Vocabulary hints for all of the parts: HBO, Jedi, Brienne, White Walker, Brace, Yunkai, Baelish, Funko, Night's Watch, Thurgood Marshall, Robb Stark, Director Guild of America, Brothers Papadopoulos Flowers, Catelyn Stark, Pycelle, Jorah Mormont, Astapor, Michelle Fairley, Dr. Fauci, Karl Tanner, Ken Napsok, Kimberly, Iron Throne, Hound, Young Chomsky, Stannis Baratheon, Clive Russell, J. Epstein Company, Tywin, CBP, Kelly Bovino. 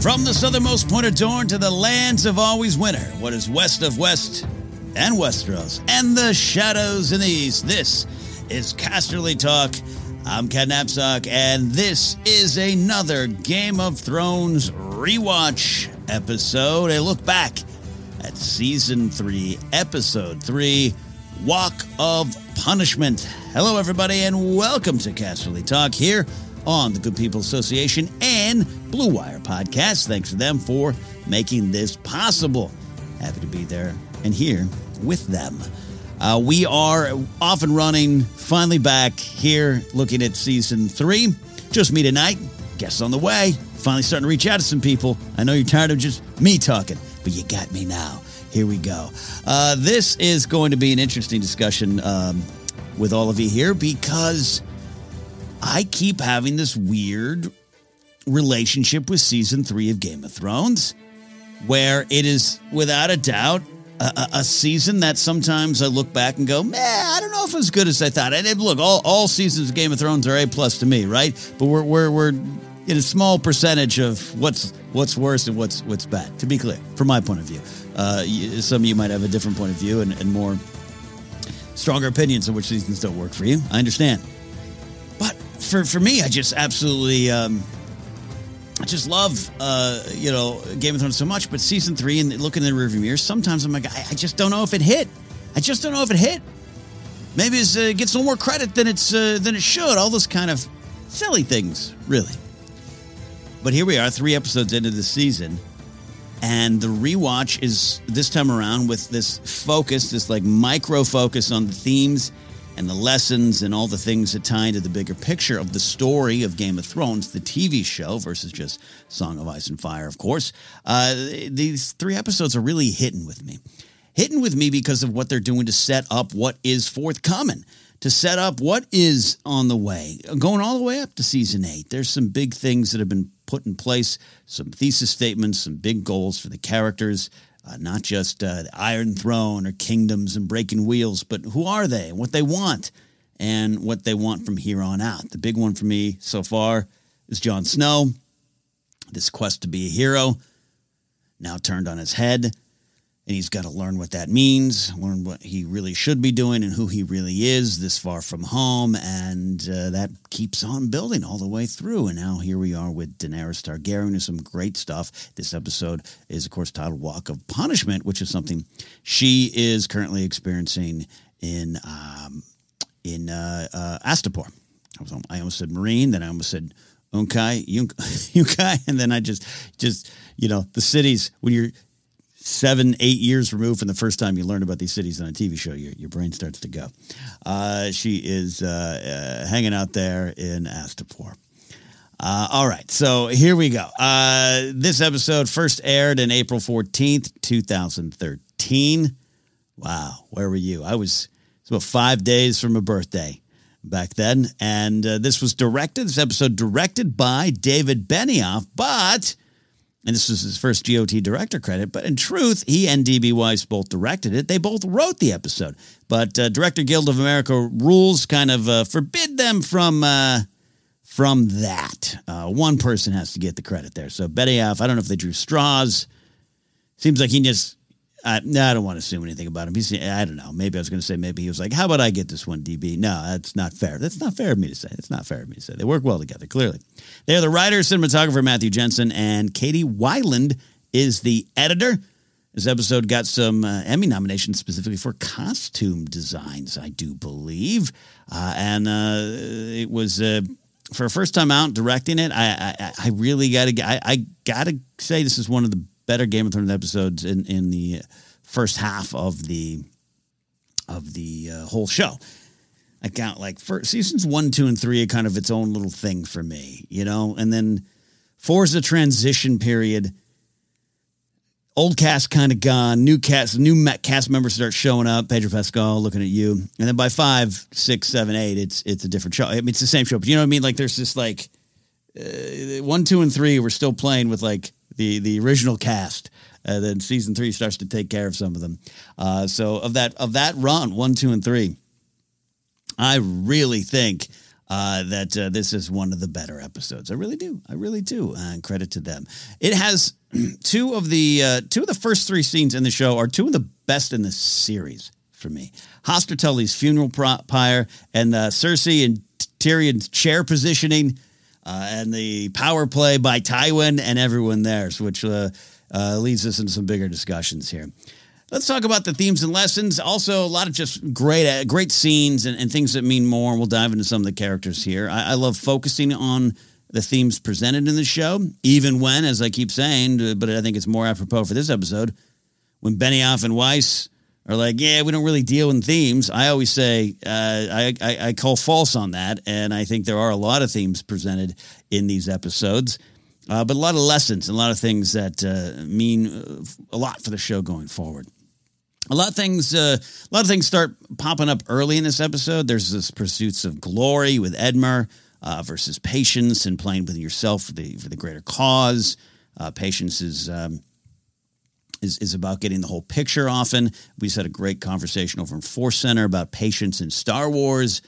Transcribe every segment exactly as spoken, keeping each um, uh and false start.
From the southernmost point of Dorne to the lands of always winter, what is west of West and Westeros and the shadows in the east, this is Casterly Talk. I'm Ken Napsok, and this is another Game of Thrones rewatch episode. A look back at Season three, Episode three, Walk of Punishment. Hello, everybody, and welcome to Casterly Talk here on the Good People Association and Blue Wire Podcast. Thanks to them for making this possible. Happy to be there and here with them. Uh, we are off and running, finally back here looking at Season three. Just me tonight. Guests on the way. Finally starting to reach out to some people. I know you're tired of just me talking, but you got me now. Here we go. Uh, this is going to be an interesting discussion um, with all of you here, because I keep having this weird relationship with Season three of Game of Thrones, where it is, without a doubt, a, a season that sometimes I look back and go, meh, I don't know if it's as good as I thought. And look, all, all seasons of Game of Thrones are A-plus to me, right? But we're we're we're in a small percentage of what's what's worse and what's what's bad, to be clear, from my point of view. Uh, you, some of you might have a different point of view and, and more stronger opinions of which seasons don't work for you. I understand. For for me, I just absolutely, um, I just love, uh, you know, Game of Thrones so much. But Season three, and looking in the rearview mirror, sometimes I'm like, I, I just don't know if it hit. I just don't know if it hit. Maybe it's, uh, it gets no more credit than it's uh, than it should. All those kind of silly things, really. But here we are, three episodes into the season, and the rewatch is this time around with this focus, this like micro focus on the themes and the lessons and all the things that tie into the bigger picture of the story of Game of Thrones, the T V show, versus just Song of Ice and Fire, of course. Uh, these three episodes are really hitting with me. Hitting with me because of what they're doing to set up what is forthcoming, to set up what is on the way, going all the way up to Season eight. There's some big things that have been put in place, some thesis statements, some big goals for the characters. Uh, not just uh, the Iron Throne or kingdoms and breaking wheels, but who are they and what they want and what they want from here on out. The big one for me so far is Jon Snow. This quest to be a hero now turned on his head, and he's got to learn what that means, learn what he really should be doing and who he really is this far from home, and uh, that keeps on building all the way through. And now here we are with Daenerys Targaryen and some great stuff. This episode is, of course, titled Walk of Punishment, which is something she is currently experiencing in um, in uh, uh, Astapor. I, was, I almost said Marine, then I almost said Unkai, Yunkai, and then I just, just, you know, the cities, when you're seven, eight years removed from the first time you learned about these cities on a T V show, your, your brain starts to go. Uh, she is uh, uh, hanging out there in Astapor. Uh, all right, so here we go. Uh, this episode first aired on April fourteenth, twenty thirteen. Wow, where were you? I was, it was about five days from a birthday back then, and uh, this was directed, this episode directed by David Benioff, but... and this was his first G O T director credit, but in truth, he and D B. Weiss both directed it. They both wrote the episode, but uh, Director Guild of America rules kind of uh, forbid them from uh, from that. Uh, one person has to get the credit there. So Benioff, I don't know if they drew straws. Seems like he just I, no, I don't want to assume anything about him. He's, I don't know. Maybe I was going to say, maybe he was like, how about I get this one, D B? No, that's not fair. That's not fair of me to say. That's not fair of me to say. They work well together, clearly. They are the writer, cinematographer, Matthew Jensen, and Katie Weiland is the editor. This episode got some uh, Emmy nominations specifically for costume designs, I do believe. Uh, and uh, it was... Uh, For a first time out directing it, I I, I really got to I, I got to say this is one of the better Game of Thrones episodes in, in the first half of the of the uh, whole show. I count like first, seasons one, two, and three are kind of its own little thing for me, you know. And then four is the transition period. Old cast kind of gone. New cast, new cast members start showing up. Pedro Pascal looking at you, and then by five, six, seven, eight, it's it's a different show. I mean, it's the same show, but you know what I mean. Like, there's this like uh, one, two, and three. We're still playing with like the the original cast. Uh, then season three starts to take care of some of them. Uh, so of that of that run, one, two, and three, I really think uh, that uh, this is one of the better episodes. I really do. I really do. Uh, and credit to them. It has. Two of the uh, two of the first three scenes in the show are two of the best in the series for me. Hostertelli's funeral pyre and uh, Cersei and Tyrion's chair positioning uh, and the power play by Tywin and everyone there, which uh, uh, leads us into some bigger discussions here. Let's talk about the themes and lessons. Also, a lot of just great uh, great scenes and, and things that mean more. We'll dive into some of the characters here. I, I love focusing on the themes presented in the show, even when, as I keep saying, but I think it's more apropos for this episode, when Benioff and Weiss are like, yeah, we don't really deal in themes. I always say, uh, I, I, I call false on that, and I think there are a lot of themes presented in these episodes, uh, but a lot of lessons and a lot of things that uh, mean a lot for the show going forward. A lot of things, uh, a lot of things start popping up early in this episode. There's this pursuits of glory with Edmer, Uh, versus patience and playing with yourself for the for the greater cause. Uh, patience is um, is is about getting the whole picture. Often we just had a great conversation over in Force Center about patience in Star Wars.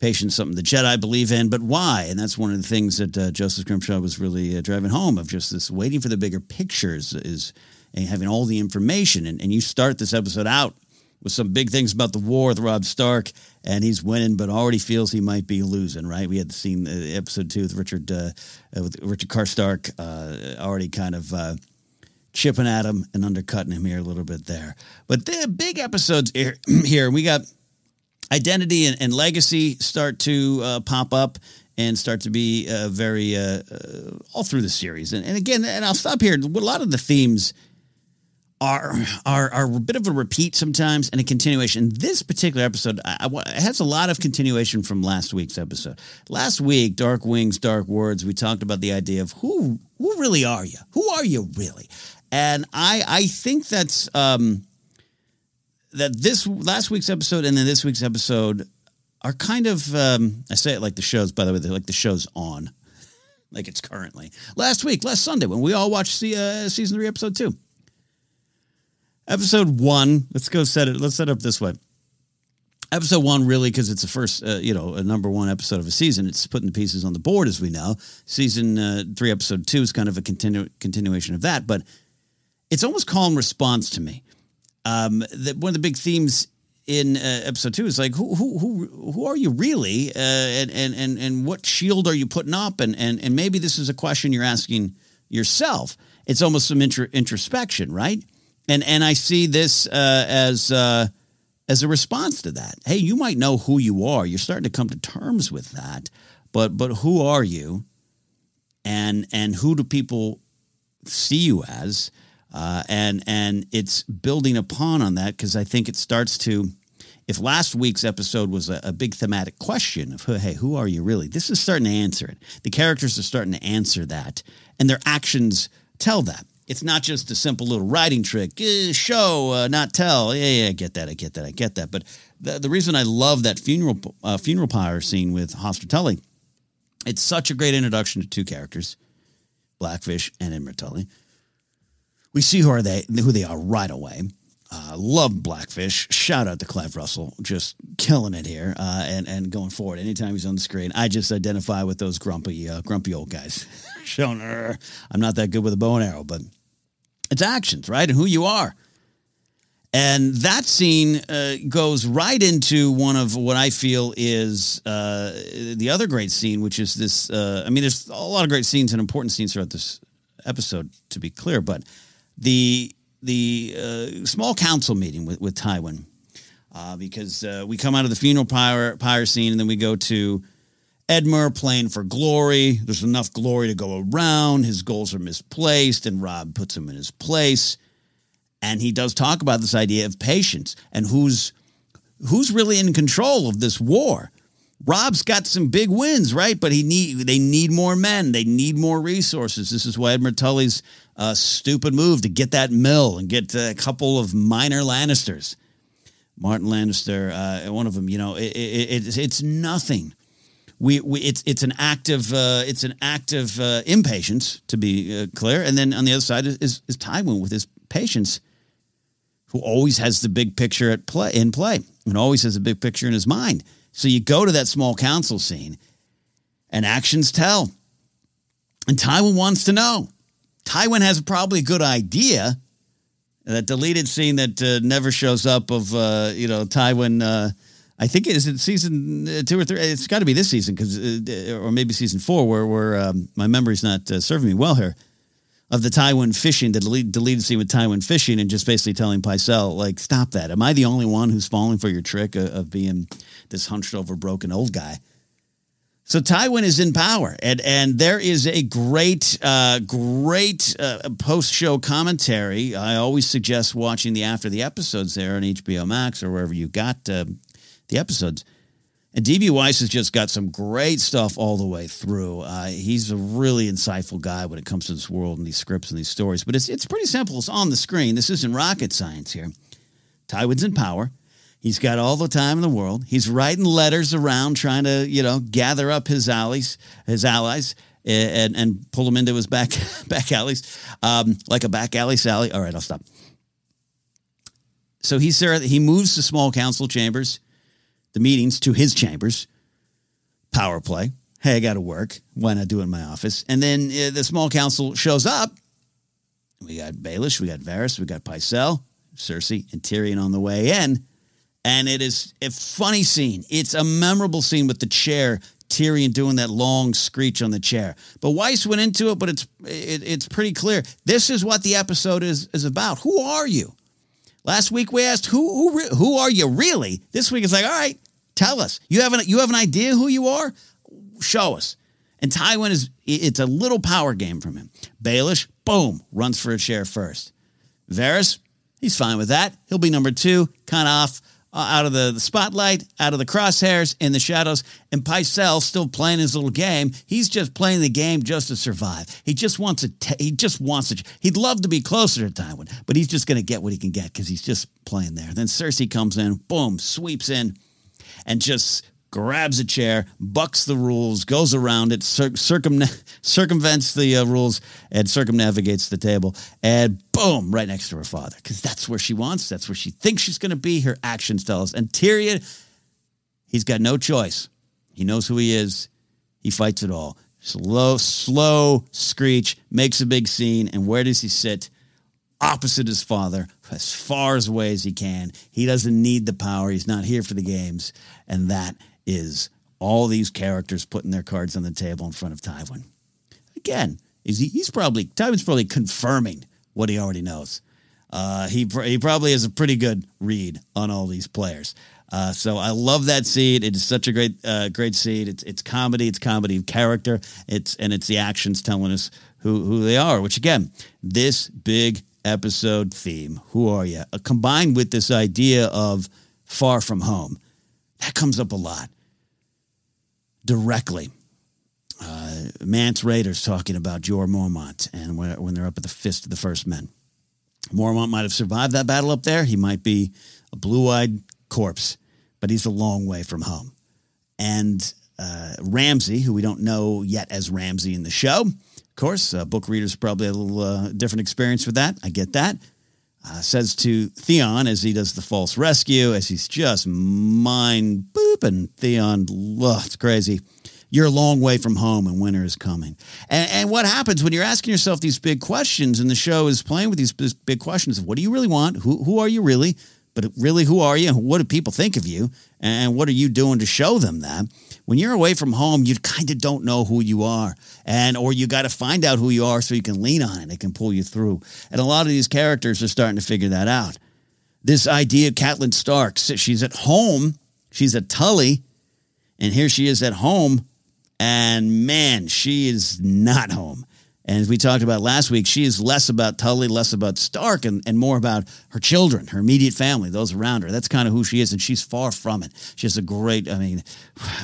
Patience, something the Jedi believe in, but why? And that's one of the things that uh, Joseph Grimshaw was really uh, driving home of just this waiting for the bigger pictures is and having all the information. And, and you start this episode out with some big things about the war with Robb Stark, and he's winning, but already feels he might be losing, right? We had seen uh, episode two with Richard uh, with Richard Carr Stark uh, already kind of uh, chipping at him and undercutting him here a little bit there. But the big episodes here, here we got identity and, and legacy start to uh, pop up and start to be uh, very uh, uh, all through the series. And, and again, and I'll stop here, a lot of the themes Are, are are a bit of a repeat sometimes and a continuation. This particular episode I, I, it has a lot of continuation from last week's episode. Last week, Dark Wings, Dark Words, we talked about the idea of who who really are you? Who are you really? And I I think that's um, that this last week's episode and then this week's episode are kind of um, I say it like the shows. By the way, they're like the show's on, like it's currently. Last week, last Sunday, when we all watched the uh, season three, episode two. Episode one, let's go set it, let's set it up this way. Episode one, really, because it's the first, uh, you know, a number one episode of a season. It's putting the pieces on the board, as we know. Season uh, three, episode two is kind of a continu- continuation of that, but it's almost call and response to me. Um, that one of the big themes in uh, episode two is like, who who who who are you really? Uh, and, and, and, and what shield are you putting up? And, and, and maybe this is a question you're asking yourself. It's almost some intro- introspection, right? And and I see this uh, as uh, as a response to that. Hey, you might know who you are. You're starting to come to terms with that, but but who are you, and and who do people see you as? Uh, and and it's building upon on that because I think it starts to. If last week's episode was a, a big thematic question of hey, who are you really? This is starting to answer it. The characters are starting to answer that, and their actions tell that. It's not just a simple little writing trick, eh, show, uh, not tell. Yeah, yeah, I get that, I get that, I get that. But the, the reason I love that funeral uh, funeral pyre scene with Hostertelli, it's such a great introduction to two characters, Blackfish and Edmer Tully. We see who are they, who they are right away. Uh, love Blackfish. Shout out to Clive Russell, just killing it here uh, and and going forward. Anytime he's on the screen, I just identify with those grumpy uh, grumpy old guys. Shoner, I'm not that good with a bow and arrow, but it's actions, right, and who you are. And that scene uh, goes right into one of what I feel is uh, the other great scene, which is this. Uh, I mean, there's a lot of great scenes and important scenes throughout this episode, to be clear. But the the uh, small council meeting with, with Tywin, uh, because uh, we come out of the funeral pyre, pyre scene, and then we go to Edmure playing for glory. There's enough glory to go around. His goals are misplaced, and Robb puts him in his place. And he does talk about this idea of patience and who's who's really in control of this war. Robb's got some big wins, right? But he need they need more men. They need more resources. This is why Edmure Tully's uh, stupid move to get that mill and get a couple of minor Lannisters. Martin Lannister, uh, one of them, you know, it, it, it, it's nothing. We, we it's it's an act of uh, it's an act of uh, impatience, to be uh, clear. And then on the other side is, is Tywin with his patience, who always has the big picture at play in play and always has a big picture in his mind. So you go to that small council scene and actions tell. And Tywin wants to know. Tywin has probably a good idea. That deleted scene that uh, never shows up of, uh, you know, Tywin, uh, I think it is in season two or three. It's got to be this season, cause, uh, or maybe season four where, where um, my memory's not uh, serving me well here. Of the Tywin fishing, the deleted scene with Tywin fishing and just basically telling Pycelle, like, stop that. Am I the only one who's falling for your trick of, of being this hunched over broken old guy? So Tywin is in power. And and there is a great, uh, great uh, post-show commentary. I always suggest watching the after the episodes there on H B O Max or wherever you got uh, the episodes. And D B. Weiss has just got some great stuff all the way through. Uh, he's a really insightful guy when it comes to this world and these scripts and these stories. But it's it's pretty simple. It's on the screen. This isn't rocket science here. Tywin's in power. He's got all the time in the world. He's writing letters around trying to, you know, gather up his allies, his allies and, and pull them into his back, back alleys. Um, like a back alley Sally. All right, I'll stop. So he's there. He moves to small council chambers. The meetings to his chambers, power play. Hey, I got to work. Why not do it in my office? And then uh, the small council shows up. We got Baelish, we got Varys, we got Pycelle, Cersei, and Tyrion on the way in. And it is a funny scene. It's a memorable scene with the chair, Tyrion doing that long screech on the chair. But Weiss went into it, but it's it, it's pretty clear. This is what the episode is is about. Who are you? Last week we asked, who who who are you really? This week it's like, all right, tell us. You have an, you have an idea who you are? Show us. And Tywin, is it's a little power game from him. Baelish, boom, runs for a chair first. Varys, he's fine with that. He'll be number two, kind of off, uh, out of the, the spotlight, out of the crosshairs, in the shadows. And Pycelle still playing his little game. He's just playing the game just to survive. He just wants to, t- he just wants to, he'd love to be closer to Tywin, but he's just going to get what he can get because he's just playing there. Then Cersei comes in, boom, sweeps in. And just grabs a chair, bucks the rules, goes around it, cir- circum- circumvents the uh, rules, and circumnavigates the table. And boom, right next to her father. Because that's where she wants. That's where she thinks she's going to be. Her actions tell us. And Tyrion, he's got no choice. He knows who he is. He fights it all. Slow, slow screech, makes a big scene. And where does he sit? Opposite his father, as far as away as he can. He doesn't need the power. He's not here for the games. And that is all these characters putting their cards on the table in front of Tywin. Again, is he, he's probably Tywin's probably confirming what he already knows. Uh, he he probably has a pretty good read on all these players. Uh, so I love that scene. It is such a great uh, great scene. It's it's comedy. It's comedy of character. It's and it's the actions telling us who who they are. Which again, this big episode theme, who are you? Uh, combined with this idea of far from home. That comes up a lot. Directly. Uh, Mance Rayder's talking about Jorah Mormont and when, when they're up at the Fist of the First Men. Mormont might have survived that battle up there. He might be a blue-eyed corpse, but he's a long way from home. And uh, Ramsay, who we don't know yet as Ramsay in the show, of course, uh, book readers probably have a little uh, different experience with that. I get that. Uh, says to Theon as he does the false rescue, as he's just mind booping Theon. Ugh, it's crazy. You're a long way from home and winter is coming. And, and what happens when you're asking yourself these big questions, and the show is playing with these big questions of what do you really want? Who, who are you really? But really, who are you? What do people think of you? And what are you doing to show them that? When you're away from home, you kind of don't know who you are, and or you got to find out who you are so you can lean on it. It can pull you through. And a lot of these characters are starting to figure that out. This idea of Catelyn Stark, she's at home, she's a Tully, and here she is at home, and man, she is not home. And as we talked about last week, she is less about Tully, less about Stark, and, and more about her children, her immediate family, those around her. That's kind of who she is, and she's far from it. She has a great, I mean,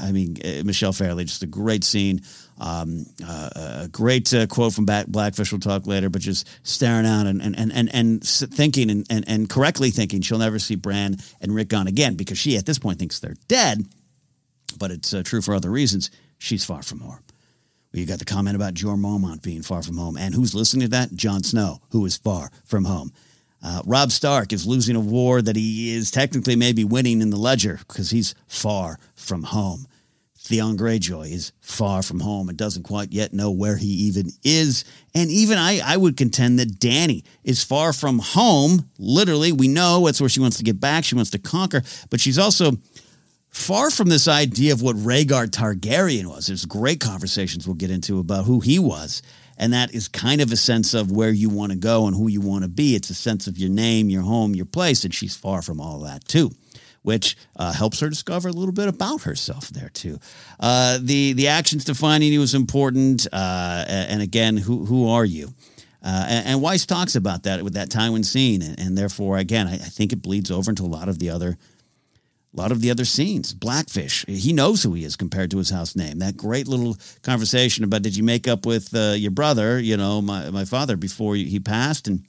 I mean, uh, Michelle Fairley, just a great scene, um, uh, a great uh, quote from Blackfish, we'll talk later, but just staring out and and and, and, and thinking and, and, and correctly thinking she'll never see Bran and Rick gone again, because she, at this point, thinks they're dead, but it's uh, true for other reasons. She's far from her. You got the comment about Jorah Mormont being far from home. And who's listening to that? Jon Snow, who is far from home. Uh, Robb Stark is losing a war that he is technically maybe winning in the ledger because he's far from home. Theon Greyjoy is far from home and doesn't quite yet know where he even is. And even I, I would contend that Dany is far from home. Literally, we know that's where she wants to get back. She wants to conquer. But she's also far from this idea of what Rhaegar Targaryen was. There's great conversations we'll get into about who he was. And that is kind of a sense of where you want to go and who you want to be. It's a sense of your name, your home, your place. And she's far from all that, too, which uh, helps her discover a little bit about herself there, too. Uh, the the actions defining you is important. Uh, and again, who, who are you? Uh, and, and Weiss talks about that with that Tywin scene. And, and therefore, again, I, I think it bleeds over into a lot of the other A lot of the other scenes. Blackfish, he knows who he is compared to his house name. That great little conversation about, did you make up with uh, your brother, you know, my, my father, before he passed? And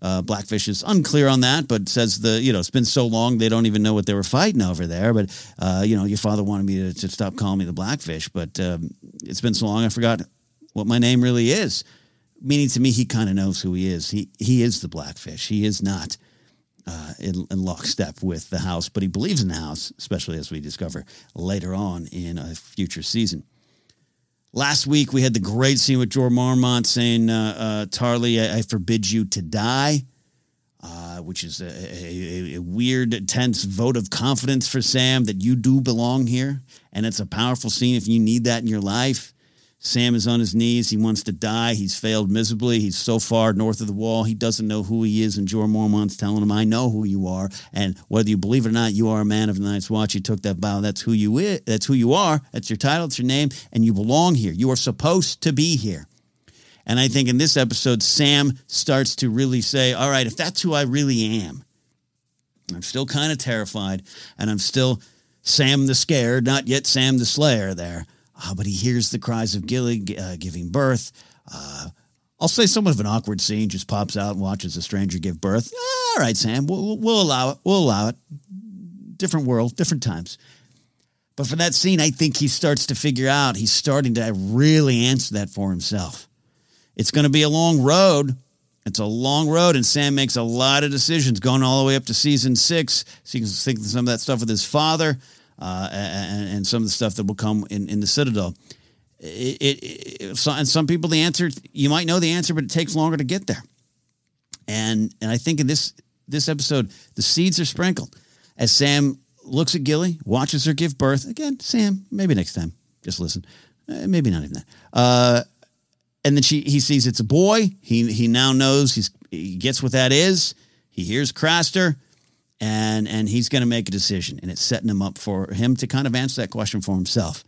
uh, Blackfish is unclear on that, but says, the you know, it's been so long, they don't even know what they were fighting over there. But, uh, you know, your father wanted me to, to stop calling me the Blackfish, but um, it's been so long, I forgot what my name really is. Meaning to me, he kind of knows who he is. He, he is the Blackfish. He is not Uh, in, in lockstep with the house, but he believes in the house, especially as we discover later on in a future season. Last week, we had the great scene with Jorah Mormont saying, uh, uh, Tarly, I, I forbid you to die, uh, which is a, a, a weird, tense vote of confidence for Sam that you do belong here. And it's a powerful scene if you need that in your life. Sam is on his knees. He wants to die. He's failed miserably. He's so far north of the wall. He doesn't know who he is. And Jorah Mormont's telling him, I know who you are. And whether you believe it or not, you are a man of the Night's Watch. You took that vow. That's who you is. That's who you are. That's your title. It's your name. And you belong here. You are supposed to be here. And I think in this episode, Sam starts to really say, all right, if that's who I really am, I'm still kind of terrified. And I'm still Sam the Scared, not yet Sam the Slayer there. Uh, but he hears the cries of Gilly uh, giving birth. Uh, I'll say somewhat of an awkward scene, just pops out and watches a stranger give birth. All right, Sam, we'll, we'll allow it. We'll allow it. Different world, different times. But for that scene, I think he starts to figure out, he's starting to really answer that for himself. It's going to be a long road. It's a long road, and Sam makes a lot of decisions going all the way up to season six. So you can think of some of that stuff with his father. Uh, and, and some of the stuff that will come in, in the Citadel. It, it, it, so, and some people, the answer, you might know the answer, but it takes longer to get there. And and I think in this this episode, the seeds are sprinkled. As Sam looks at Gilly, watches her give birth. Again, Sam, maybe next time. Just listen. Uh, maybe not even that. Uh, and then she he sees it's a boy. He he now knows. He's, he gets what that is. He hears Craster. And and he's going to make a decision, and it's setting him up for him to kind of answer that question for himself.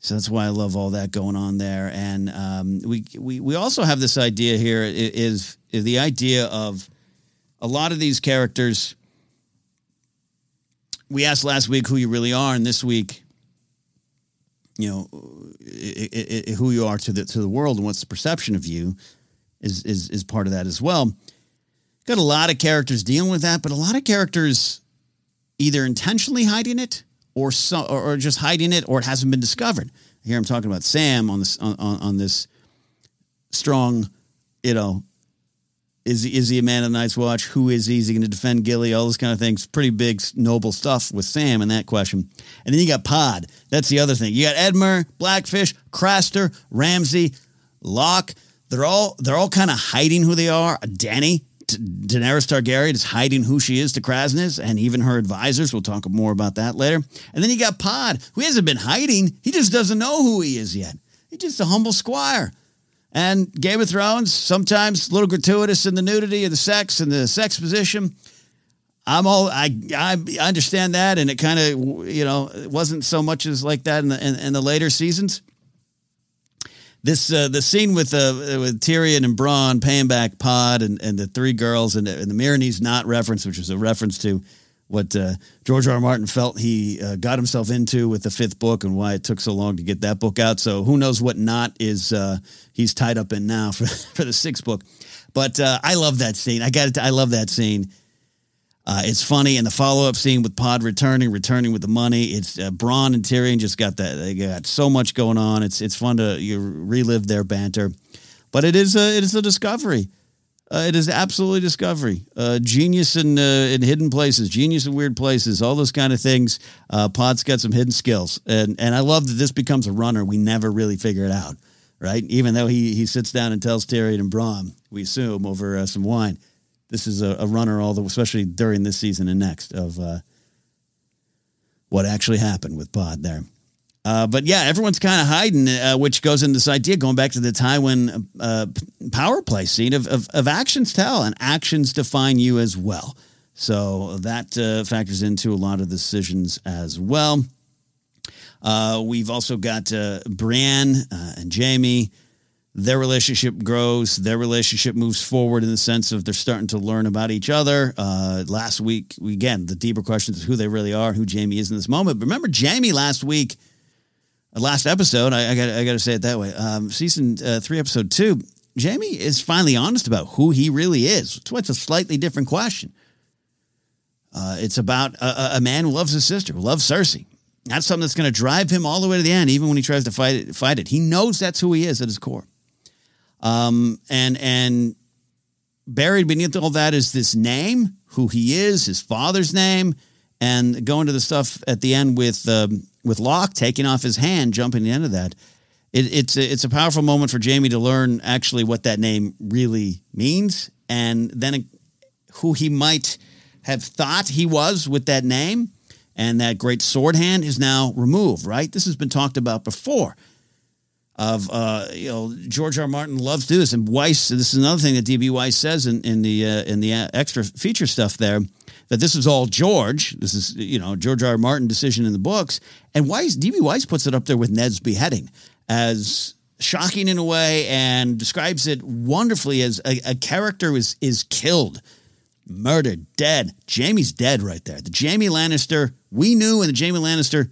So that's why I love all that going on there. And um, we, we we also have this idea here is, is the idea of a lot of these characters. We asked last week who you really are, and this week, you know, it, it, it, who you are to the to the world and what's the perception of you is is is part of that as well. Got a lot of characters dealing with that, but a lot of characters either intentionally hiding it or so, or just hiding it, or it hasn't been discovered. Here I'm talking about Sam on this on, on this strong, you know, Is he, is he a man of the Night's Watch? Who is he? Is he going to defend Gilly? All this kind of things. Pretty big, noble stuff with Sam in that question. And then you got Pod. That's the other thing. You got Edmer, Blackfish, Craster, Ramsay, Locke. They're all they're all kind of hiding who they are. Dany, t- Daenerys Targaryen is hiding who she is to Kraznys and even her advisors. We'll talk more about that later. And then you got Pod, who hasn't been hiding. He just doesn't know who he is yet. He's just a humble squire. And Game of Thrones, sometimes a little gratuitous in the nudity of the sex and the sex position. I'm all I I understand that, and it kind of, you know, it wasn't so much as like that in the in, in the later seasons. This uh, the scene with uh, with Tyrion and Bronn paying back Pod and, and the three girls and, and the Myronese not reference, which was a reference to what uh, George R. R. Martin felt he uh, got himself into with the fifth book and why it took so long to get that book out. So who knows what knot is uh, he's tied up in now for, for the sixth book. But uh, I love that scene. I got it. I love that scene. Uh, it's funny. And the follow-up scene with Pod returning, returning with the money. It's uh, Bronn and Tyrion just got that. They got so much going on. It's it's fun to you relive their banter. But it is a, it is a discovery. Uh, it is absolutely discovery, uh, genius in uh, in hidden places, genius in weird places, all those kind of things. Uh, Pod's got some hidden skills, and and I love that this becomes a runner. We never really figure it out, right? Even though he he sits down and tells Tyrion and Bronn, we assume over uh, some wine, this is a, a runner. All the especially during this season and next of uh, what actually happened with Pod there. Uh, but yeah, everyone's kind of hiding, uh, which goes into this idea, going back to the Tywin uh, power play scene of, of, of actions tell, and actions define you as well. So that uh, factors into a lot of decisions as well. Uh, we've also got uh, Brienne uh, and Jamie. Their relationship grows. Their relationship moves forward in the sense of they're starting to learn about each other. Uh, last week, again, the deeper questions of who they really are, who Jamie is in this moment. But remember Jamie last week, Last episode, I, I got I got to say it that way. Um, season uh, three, episode two, Jamie is finally honest about who he really is. So it's a slightly different question. Uh, it's about a, a man who loves his sister, who loves Cersei. That's something that's going to drive him all the way to the end, even when he tries to fight it. Fight it. He knows that's who he is at his core. Um, and and buried beneath all that is this name, who he is, his father's name, and going to the stuff at the end with. Um, With Locke taking off his hand, jumping into that, it, it's a, it's a powerful moment for Jamie to learn actually what that name really means, and then a, who he might have thought he was with that name, and that great sword hand is now removed. Right, this has been talked about before. Of uh, you know, George R. R. Martin loves to do this, and Weiss. This is another thing that D B. Weiss says in in the uh, in the extra feature stuff there. That this is all George. This is, you know, George R. R. Martin decision in the books. And Weiss, D B. Weiss puts it up there with Ned's beheading as shocking in a way and describes it wonderfully as a, a character is, is killed, murdered, dead. Jamie's dead right there. The Jamie Lannister we knew and the Jamie Lannister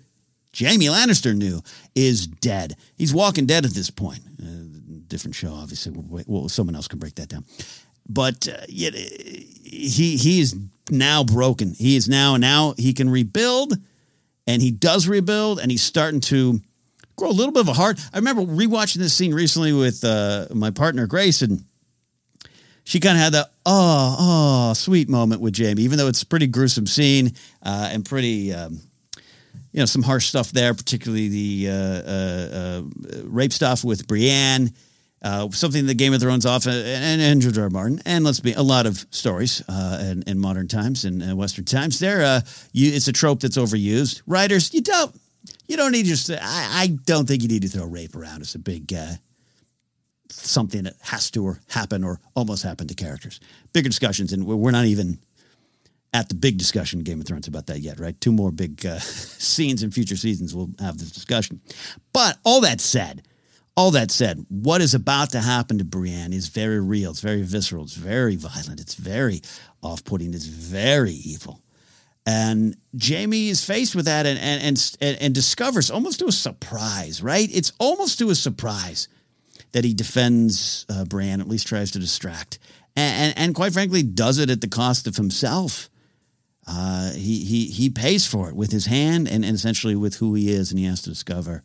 Jamie Lannister knew is dead. He's walking dead at this point. Uh, different show, obviously. Well, someone else can break that down. But uh, yet, he he is now broken. He is now, now he can rebuild, and he does rebuild, and he's starting to grow a little bit of a heart. I remember rewatching this scene recently with uh, my partner, Grace, and she kind of had that, oh, oh, sweet moment with Jamie, even though it's a pretty gruesome scene uh, and pretty, um, you know, some harsh stuff there, particularly the uh, uh, uh, rape stuff with Brienne. Uh, something that Game of Thrones often, and, and George R. R. Martin, and let's be a lot of stories uh, in, in modern times and uh, Western times. There, uh, you, it's a trope that's overused. Writers, you don't, you don't need just. I, I don't think you need to throw rape around as a big uh, something that has to or happen or almost happen to characters. Bigger discussions, and we're not even at the big discussion in Game of Thrones about that yet, right? Two more big uh, scenes in future seasons. We'll have this discussion. But all that said. All that said, what is about to happen to Brienne is very real. It's very visceral. It's very violent. It's very off-putting. It's very evil. And Jamie is faced with that and and and, and discovers almost to a surprise, right? It's almost to a surprise that he defends uh, Brienne, at least tries to distract. And, and, and quite frankly, does it at the cost of himself. Uh, he, he, he pays for it with his hand and, and essentially with who he is, and he has to discover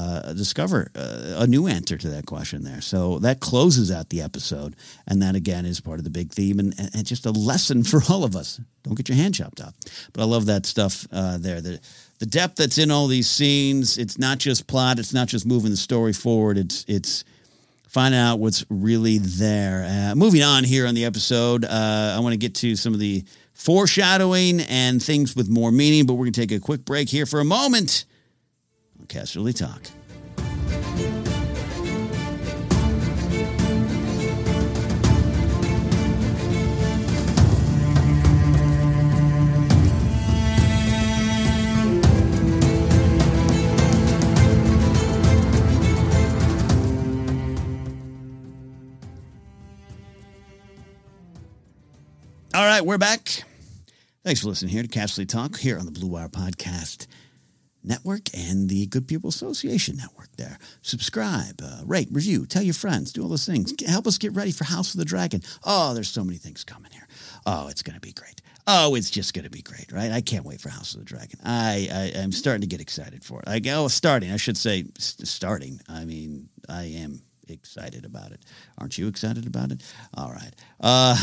uh, discover uh, a new answer to that question there. So that closes out the episode. And that, again, is part of the big theme and, and just a lesson for all of us. Don't get your hand chopped off. But I love that stuff uh, there. The, the depth that's in all these scenes, it's not just plot. It's not just moving the story forward. It's it's finding out what's really there. Uh, moving on here on the episode, uh, I want to get to some of the foreshadowing and things with more meaning, but we're going to take a quick break here for a moment on Casterly Talk. All right, we're back. Thanks for listening here to Casterly Talk here on the Blue Wire Podcast Network and the Good People Association Network there. Subscribe, uh, rate, review, tell your friends, do all those things. Help us get ready for House of the Dragon. Oh, there's so many things coming here. Oh, it's going to be great. Oh, it's just going to be great, right? I can't wait for House of the Dragon. I, I, I'm starting to get excited for it. I go oh, starting. I should say st- starting. I mean, I am excited about it. Aren't you excited about it? All right. Uh,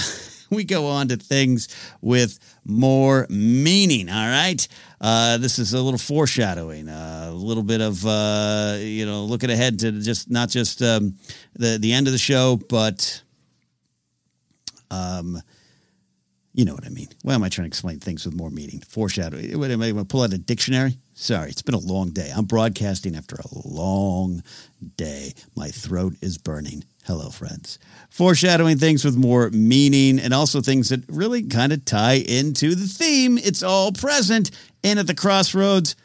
we go on to things with more meaning. All right. Uh, this is a little foreshadowing, uh, a little bit of, uh, you know, looking ahead to just not just um, the, the end of the show, but, um, you know what I mean? Why am I trying to explain things with more meaning? Foreshadowing. What am I going to pull out a dictionary? Sorry, it's been a long day. I'm broadcasting after a long day. My throat is burning. Hello, friends. Foreshadowing things with more meaning and also things that really kind of tie into the theme. It's all present. And at the crossroads,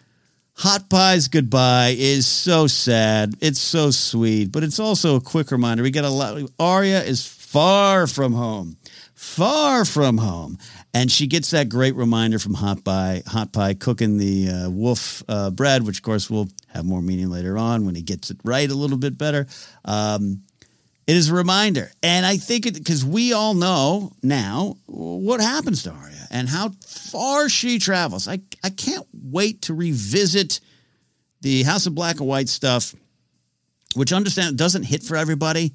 Hot Pie's goodbye is so sad. It's so sweet. But it's also a quick reminder. We got a lot. Arya is far from home. Far from home. And she gets that great reminder from Hot Pie, Hot Pie cooking the uh, wolf uh, bread, which, of course, will have more meaning later on when he gets it right a little bit better. Um, it is a reminder. And I think it because we all know now what happens to Arya and how far she travels. I, I can't wait to revisit the House of Black and White stuff, which, understand, doesn't hit for everybody.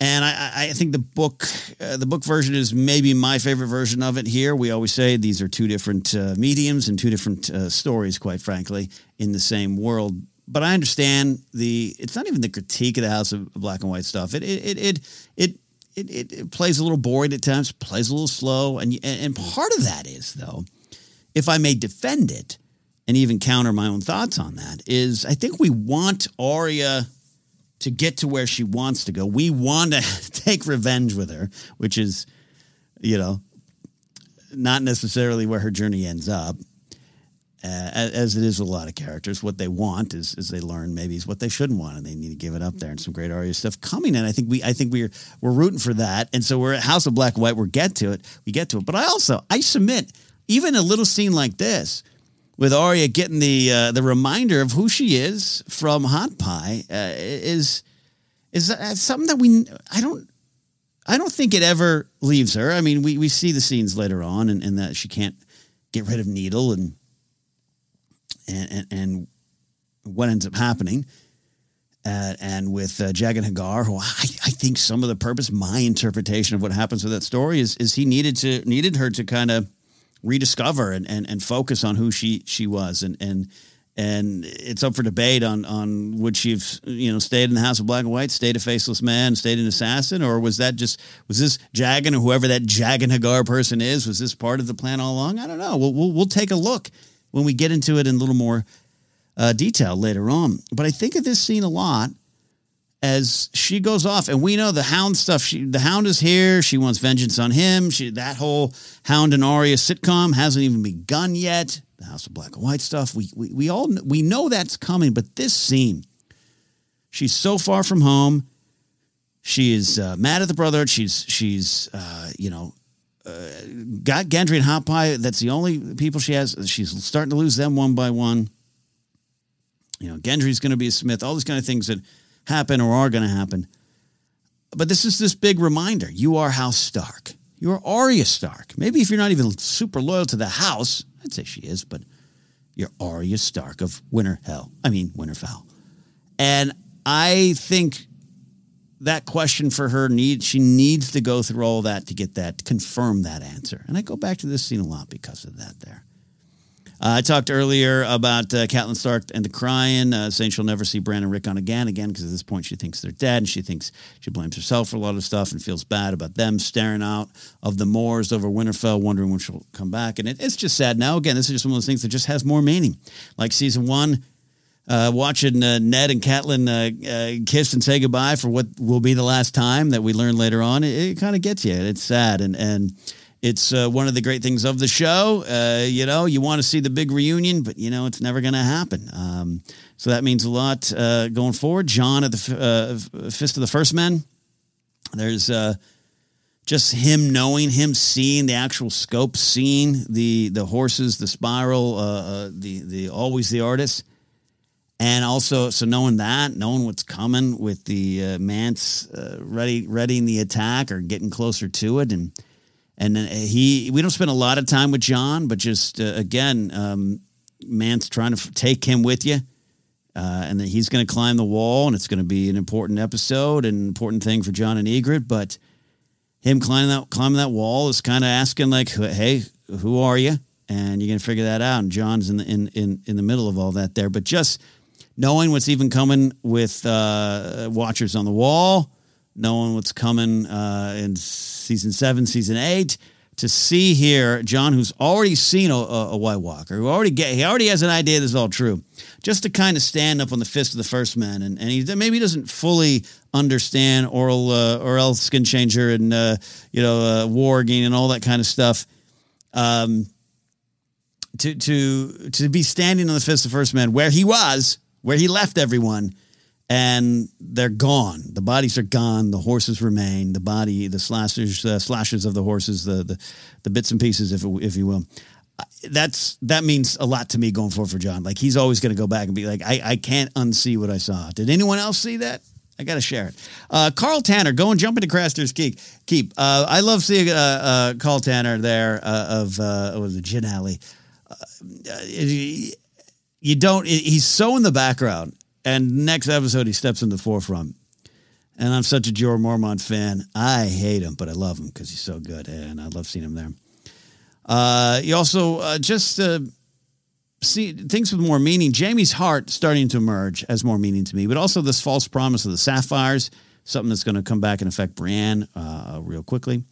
And I, I think the book, uh, the book version is maybe my favorite version of it here. We always say these are two different uh, mediums and two different uh, stories, quite frankly, in the same world. But I understand the, it's not even the critique of the House of Black and White stuff. It, it, it, it, it, it, it, it plays a little boring at times, plays a little slow. And, and part of that is, though, if I may defend it and even counter my own thoughts on that, is I think we want Arya to get to where she wants to go. We want to take revenge with her, which is, you know, not necessarily where her journey ends up, uh, as it is with a lot of characters. What they want is, is they learn maybe is what they shouldn't want, and they need to give it up there. And some great Arya stuff coming in. I think we, I think we're we're rooting for that, and so we're at House of Black and White. We get to it. We get to it. But I also I submit even a little scene like this, with Arya getting the uh, the reminder of who she is from Hot Pie, uh, is is that something that we I don't I don't think it ever leaves her. I mean, we, we see the scenes later on, and, and that she can't get rid of Needle, and and and what ends up happening, uh, and with uh, Jagan Hagar, who I, I think some of the purpose, my interpretation of what happens with that story is is he needed to needed her to kind of rediscover and, and, and focus on who she, she was. And, and, and it's up for debate on, on would she have, you know, stayed in the House of Black and White, stayed a faceless man, stayed an assassin, or was that just, was this Jagan or whoever that Jagan Hagar person is, was this part of the plan all along? I don't know. We'll, we'll, we'll take a look when we get into it in a little more uh, detail later on. But I think of this scene a lot as she goes off, and we know the Hound stuff. She, the Hound is here. She wants vengeance on him. She, that whole Hound and Arya sitcom hasn't even begun yet. The House of Black and White stuff. We we we all we know that's coming. But this scene, she's so far from home. She is uh, mad at the brother. She's she's uh, you know uh, got Gendry and Hot Pie. That's the only people she has. She's starting to lose them one by one. You know, Gendry's going to be a smith. All these kind of things that happen or are going to happen. But this is this big reminder. You are House Stark. You are Arya Stark. Maybe if you're not even super loyal to the house, I'd say she is, but You're Arya Stark of Winterfell. I mean, Winterfell. And I think that question for her needs, she needs to go through all that to get that, to confirm that answer. And I go back to this scene a lot because of that there. Uh, I talked earlier about uh, Catelyn Stark and the crying, uh, saying she'll never see Bran and Rickon again, again, because at this point she thinks they're dead, and she thinks she blames herself for a lot of stuff and feels bad about them staring out of the moors over Winterfell, wondering when she'll come back. And it, it's just sad. Now, again, this is just one of those things that just has more meaning. Like season one, uh, watching uh, Ned and Catelyn uh, uh, kiss and say goodbye for what will be the last time that we learn later on, it, it kind of gets you. It's sad. And, and, It's uh, one of the great things of the show. Uh, you know, you want to see the big reunion, but, you know, it's never going to happen. Um, so that means a lot uh, going forward. Jon at the uh, Fist of the First Men. There's uh, just him knowing, him seeing the actual scope, seeing the the horses, the spiral, uh, uh, the the always the artist. And also, so knowing that, knowing what's coming with the uh, Mance uh, ready, readying the attack or getting closer to it. And And then he, we don't spend a lot of time with Jon, but just, uh, again, um, Mance trying to f- take him with you. Uh, and then he's going to climb the wall, and it's going to be an important episode and an important thing for Jon and Ygritte. But him climbing that, climbing that wall is kind of asking, like, hey, who are you? And you're going to figure that out. And Jon's in the, in, in, in the middle of all that there. But just knowing what's even coming with uh, Watchers on the Wall, knowing what's coming uh, in season seven, season eight, to see here Jon, who's already seen a, a, a White Walker, who already get, he already has an idea this is all true, just to kind of stand up on the Fist of the First Man, and, and he maybe doesn't fully understand oral uh, oral skin changer and uh, you know uh, warging and all that kind of stuff. Um, to to to be standing on the Fist of the First Man where he was, where he left everyone. And they're gone. The bodies are gone. The horses remain. The body, the slashers, uh, slashes of the horses, the, the the bits and pieces, if it, if you will. That's that means a lot to me going forward for Jon. Like, he's always going to go back and be like, I, I can't unsee what I saw. Did anyone else see that? I got to share it. Uh, Carl Tanner, go and jump into Craster's Keep. Uh, I love seeing uh, uh, Carl Tanner there uh, of uh, oh, the Gin Alley. Uh, you don't. He's so in the background. And next episode, he steps in the forefront. And I'm such a Jorah Mormont fan. I hate him, but I love him because he's so good. And I love seeing him there. Uh, you also uh, just uh, see things with more meaning. Jaime's heart starting to emerge as more meaning to me. But also this false promise of the sapphires, something that's going to come back and affect Brienne uh, real quickly.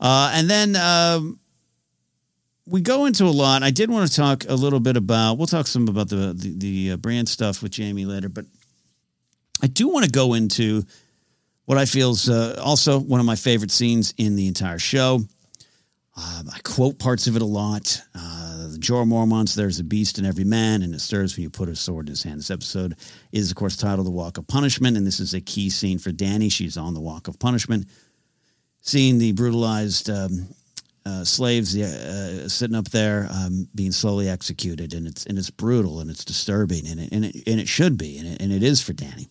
Uh, and then... Um, We go into a lot. I did want to talk a little bit about, we'll talk some about the the, the uh, brand stuff with Jamie later, but I do want to go into what I feel is uh, also one of my favorite scenes in the entire show. Um, I quote parts of it a lot. Uh, the Jorah Mormont's "There's a beast in every man, and it stirs when you put a sword in his hand." This episode is, of course, titled "The Walk of Punishment," and this is a key scene for Dany. She's on the Walk of Punishment, seeing the brutalized... Um, Uh, slaves uh, sitting up there um, being slowly executed, and it's and it's brutal and it's disturbing, and it and it, and it should be, and it, and it is for Dany.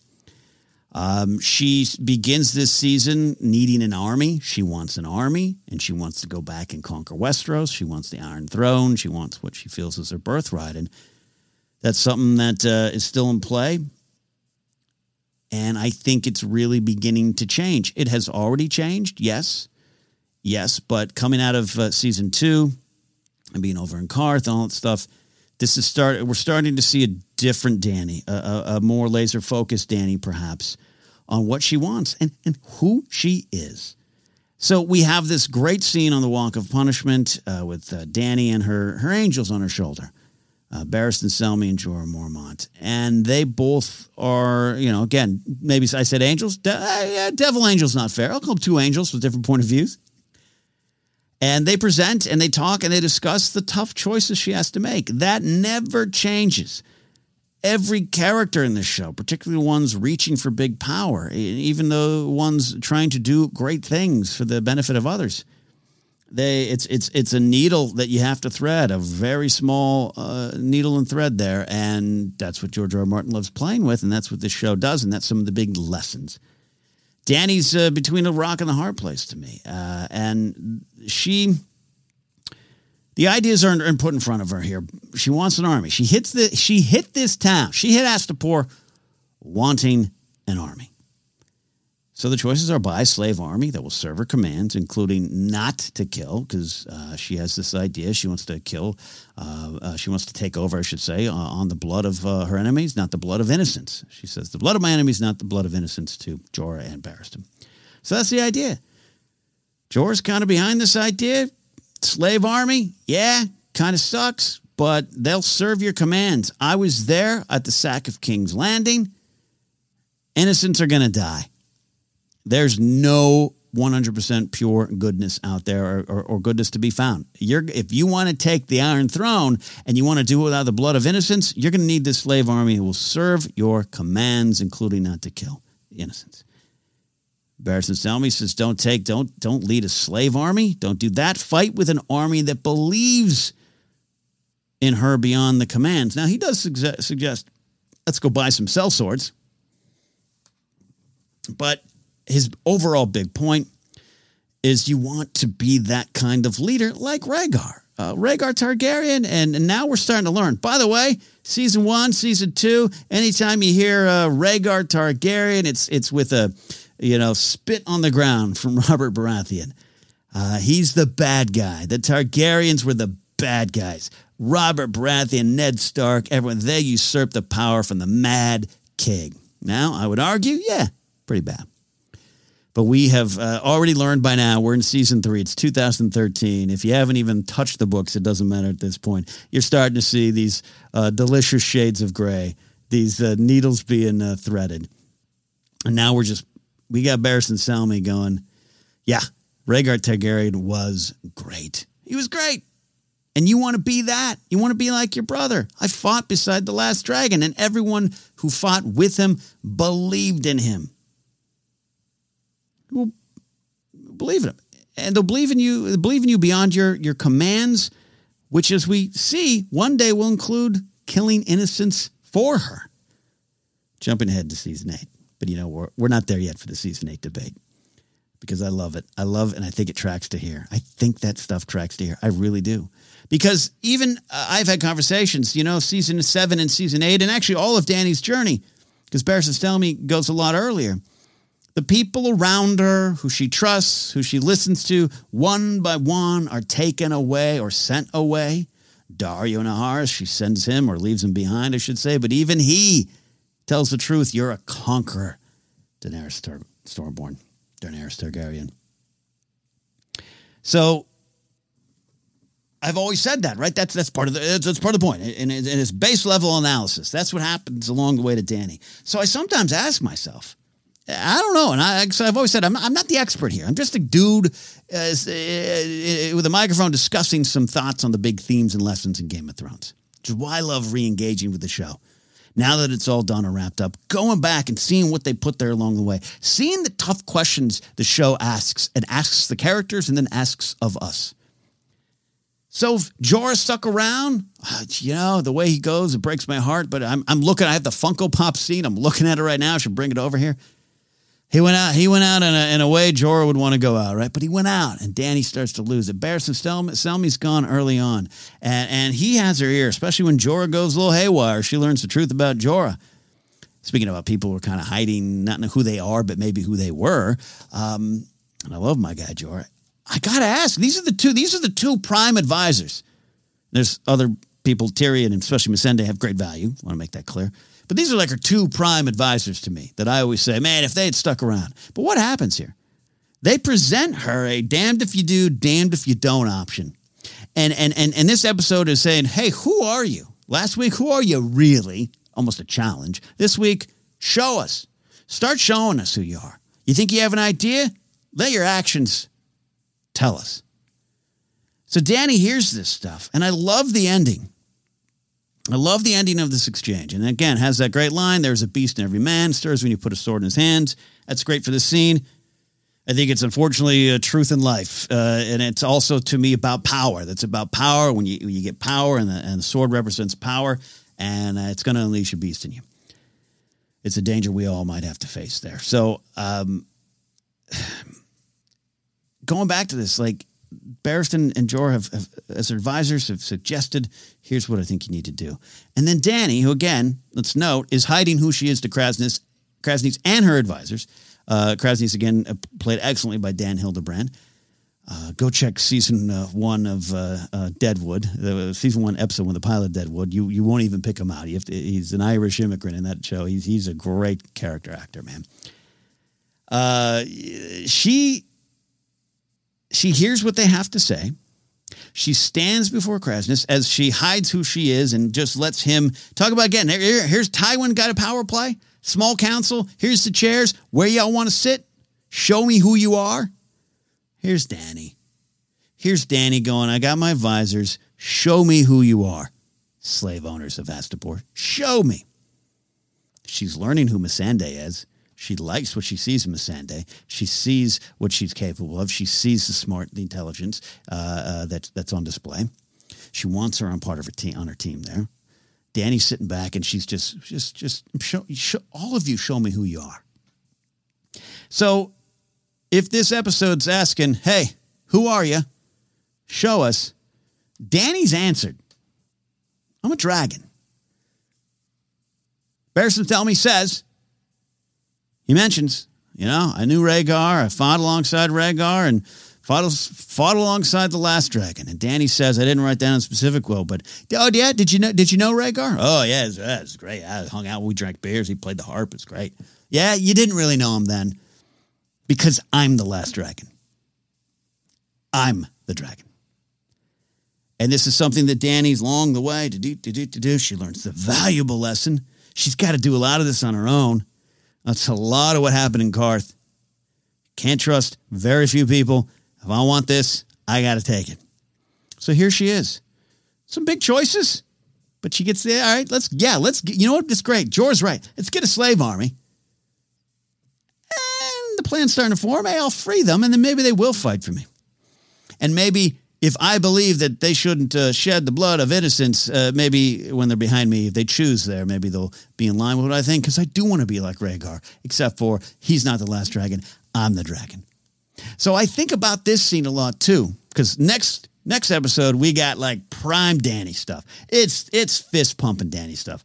Um, she begins this season needing an army. She wants an army, and she wants to go back and conquer Westeros. She wants the Iron Throne. She wants what she feels is her birthright, and that's something that uh, is still in play. And I think it's really beginning to change. It has already changed, yes. Yes, but coming out of uh, season two and being over in Carth and all that stuff, this is start. We're starting to see a different Dany, a, a, a more laser focused Dany, perhaps, on what she wants and, and who she is. So we have this great scene on the Walk of Punishment uh, with uh, Dany and her her angels on her shoulder, uh, Barristan Selmy and Jorah Mormont, and they both are, you know, again, maybe I said angels, De- uh, devil angels, not fair. I'll call them two angels with different point of views. And they present and they talk and they discuss the tough choices she has to make. That never changes. Every character in this show, particularly ones reaching for big power, even the ones trying to do great things for the benefit of others, they it's it's it's a needle that you have to thread, a very small uh, needle and thread there. And that's what George R. R. Martin loves playing with, and that's what this show does, and that's some of the big lessons. Dany's uh, between a rock and a hard place to me. Uh, and she The ideas are put in front of her here. She wants an army. She hits the she hit this town. She hit Astapor wanting an army. So the choices are buy a slave army that will serve her commands, including not to kill, because uh, she has this idea. She wants to kill. Uh, uh, she wants to take over, I should say, uh, on the blood of uh, her enemies, not the blood of innocence. She says, the blood of my enemies, not the blood of innocence, to Jorah and Barristan. So that's the idea. Jorah's kind of behind this idea. Slave army, yeah, kind of sucks, but they'll serve your commands. I was there at the sack of King's Landing. Innocents are going to die. There's no one hundred percent pure goodness out there or, or, or goodness to be found. You're, if you want to take the Iron Throne and you want to do it without the blood of innocence, you're going to need this slave army who will serve your commands, including not to kill innocents. Barristan Selmy says, don't take, don't, don't lead a slave army. Don't do that. Fight with an army that believes in her beyond the commands. Now, he does suggest, suggest let's go buy some cell swords. But his overall big point is you want to be that kind of leader like Rhaegar. Uh, Rhaegar Targaryen, and, and now we're starting to learn. By the way, season one, season two, anytime you hear uh, Rhaegar Targaryen, it's it's with a, you know, spit on the ground from Robert Baratheon. Uh, he's the bad guy. The Targaryens were the bad guys. Robert Baratheon, Ned Stark, everyone, they usurped the power from the mad king. Now, I would argue, yeah, pretty bad. But we have uh, already learned by now, we're in season three. It's two thousand thirteen. If you haven't even touched the books, it doesn't matter at this point. You're starting to see these uh, delicious shades of gray, these uh, needles being uh, threaded. And now we're just, we got Barristan Selmy going, yeah, Rhaegar Targaryen was great. He was great. And you want to be that. You want to be like your brother. I fought beside the last dragon, and everyone who fought with him believed in him. Will believe in them, and they'll believe in you. They'll believe in you beyond your your commands, which, as we see, one day will include killing innocents for her. Jumping ahead to season eight, but you know we're we're not there yet for the season eight debate because I love it. I love, and I think it tracks to here. I think that stuff tracks to here. I really do, because even uh, I've had conversations. You know, season seven and season eight, and actually all of Dany's journey, because Barristan Selmy goes a lot earlier. The people around her, who she trusts, who she listens to, one by one are taken away or sent away. Dario Naharis, she sends him or leaves him behind, I should say. But even he tells the truth. You're a conqueror, Daenerys Tar- Stormborn, Daenerys Targaryen. So I've always said that, right? That's that's part of the that's part of the point, and, and it's base level analysis. That's what happens along the way to Dany. So I sometimes ask myself. I don't know, and I, so I've always said I'm not, I'm not the expert here. I'm just a dude uh, with a microphone discussing some thoughts on the big themes and lessons in Game of Thrones, which is why I love re-engaging with the show. Now that it's all done and wrapped up, going back and seeing what they put there along the way, seeing the tough questions the show asks and asks the characters and then asks of us. So if Jorah stuck around, you know, the way he goes, it breaks my heart, but I'm I'm looking, I have the Funko Pop scene. I'm looking at it right now. I should bring it over here. He went out. He went out in a, in a way Jorah would want to go out, right? But he went out, and Dany starts to lose it. Barristan Selmy's gone early on, and and he has her ear, especially when Jorah goes a little haywire. She learns the truth about Jorah. Speaking about people who are kind of hiding, not who they are, but maybe who they were. Um, and I love my guy Jorah. I gotta ask. These are the two. These are the two prime advisors. There's other people, Tyrion and especially Missandei, have great value. I want to make that clear. But these are like our two prime advisors to me that I always say, man, if they had stuck around. But what happens here? They present her a damned if you do, damned if you don't option. And and and and this episode is saying, hey, who are you? Last week, who are you really? Almost a challenge. This week, show us. Start showing us who you are. You think you have an idea? Let your actions tell us. So Dany hears this stuff, and I love the ending. I love the ending of this exchange. And again, has that great line, there's a beast in every man, stirs when you put a sword in his hands. That's great for this scene. I think it's unfortunately a truth in life. Uh, and it's also, to me, about power. That's about power. When you when you get power, and the, and the sword represents power, and uh, it's going to unleash a beast in you. It's a danger we all might have to face there. So um, going back to this, like, Barristan and Jorah have, have, as advisors, have suggested, here's what I think you need to do. And then Dany, who again, let's note, is hiding who she is to Kraznys, Kraznys and her advisors. Uh, Kraznys, again, uh, played excellently by Dan Hildebrand. Uh, go check season uh, one of uh, uh, Deadwood, the season one episode when the pilot of Deadwood. You you won't even pick him out. You have to, he's an Irish immigrant in that show. He's, he's a great character actor, man. Uh, she... She hears what they have to say. She stands before Kraznys as she hides who she is and just lets him talk about, again, here, here's Tywin got a power play, small council, here's the chairs, where y'all want to sit, show me who you are. Here's Dany. Here's Dany going, I got my visors, show me who you are, slave owners of Astapor, show me. She's learning who Missandei is. She likes what she sees in Missandei. She sees what she's capable of. She sees the smart, the intelligence uh, uh, that, that's on display. She wants her on part of her team, on her team there. Dany's sitting back, and she's just, just, just show, show, all of you show me who you are. So if this episode's asking, hey, who are you? Show us. Dany's answered. I'm a dragon. Barristan Selmy says... He mentions, you know, I knew Rhaegar, I fought alongside Rhaegar, and fought, fought alongside the last dragon. And Dany says, I didn't write down a specific quote, but, oh, yeah, did you know Did you know Rhaegar? Oh, yeah, it's it great. I hung out, we drank beers, he played the harp, it's great. Yeah, you didn't really know him then, because I'm the last dragon. I'm the dragon. And this is something that Dany's long the way to do, to do, to do. She learns the valuable lesson. She's got to do a lot of this on her own. That's a lot of what happened in Carth. Can't trust very few people. If I want this, I got to take it. So here she is. Some big choices, but she gets there. All right, let's, yeah, let's, get, you know what? It's great. Jorah's right. Let's get a slave army. And the plan's starting to form. Hey, I'll free them, and then maybe they will fight for me. And maybe if I believe that they shouldn't uh, shed the blood of innocents, uh, maybe when they're behind me, if they choose there, maybe they'll be in line with what I think, because I do want to be like Rhaegar, except for he's not the last dragon. I'm the dragon. So I think about this scene a lot, too, because next next episode, we got, like, prime Dany stuff. It's, it's fist-pumping Dany stuff.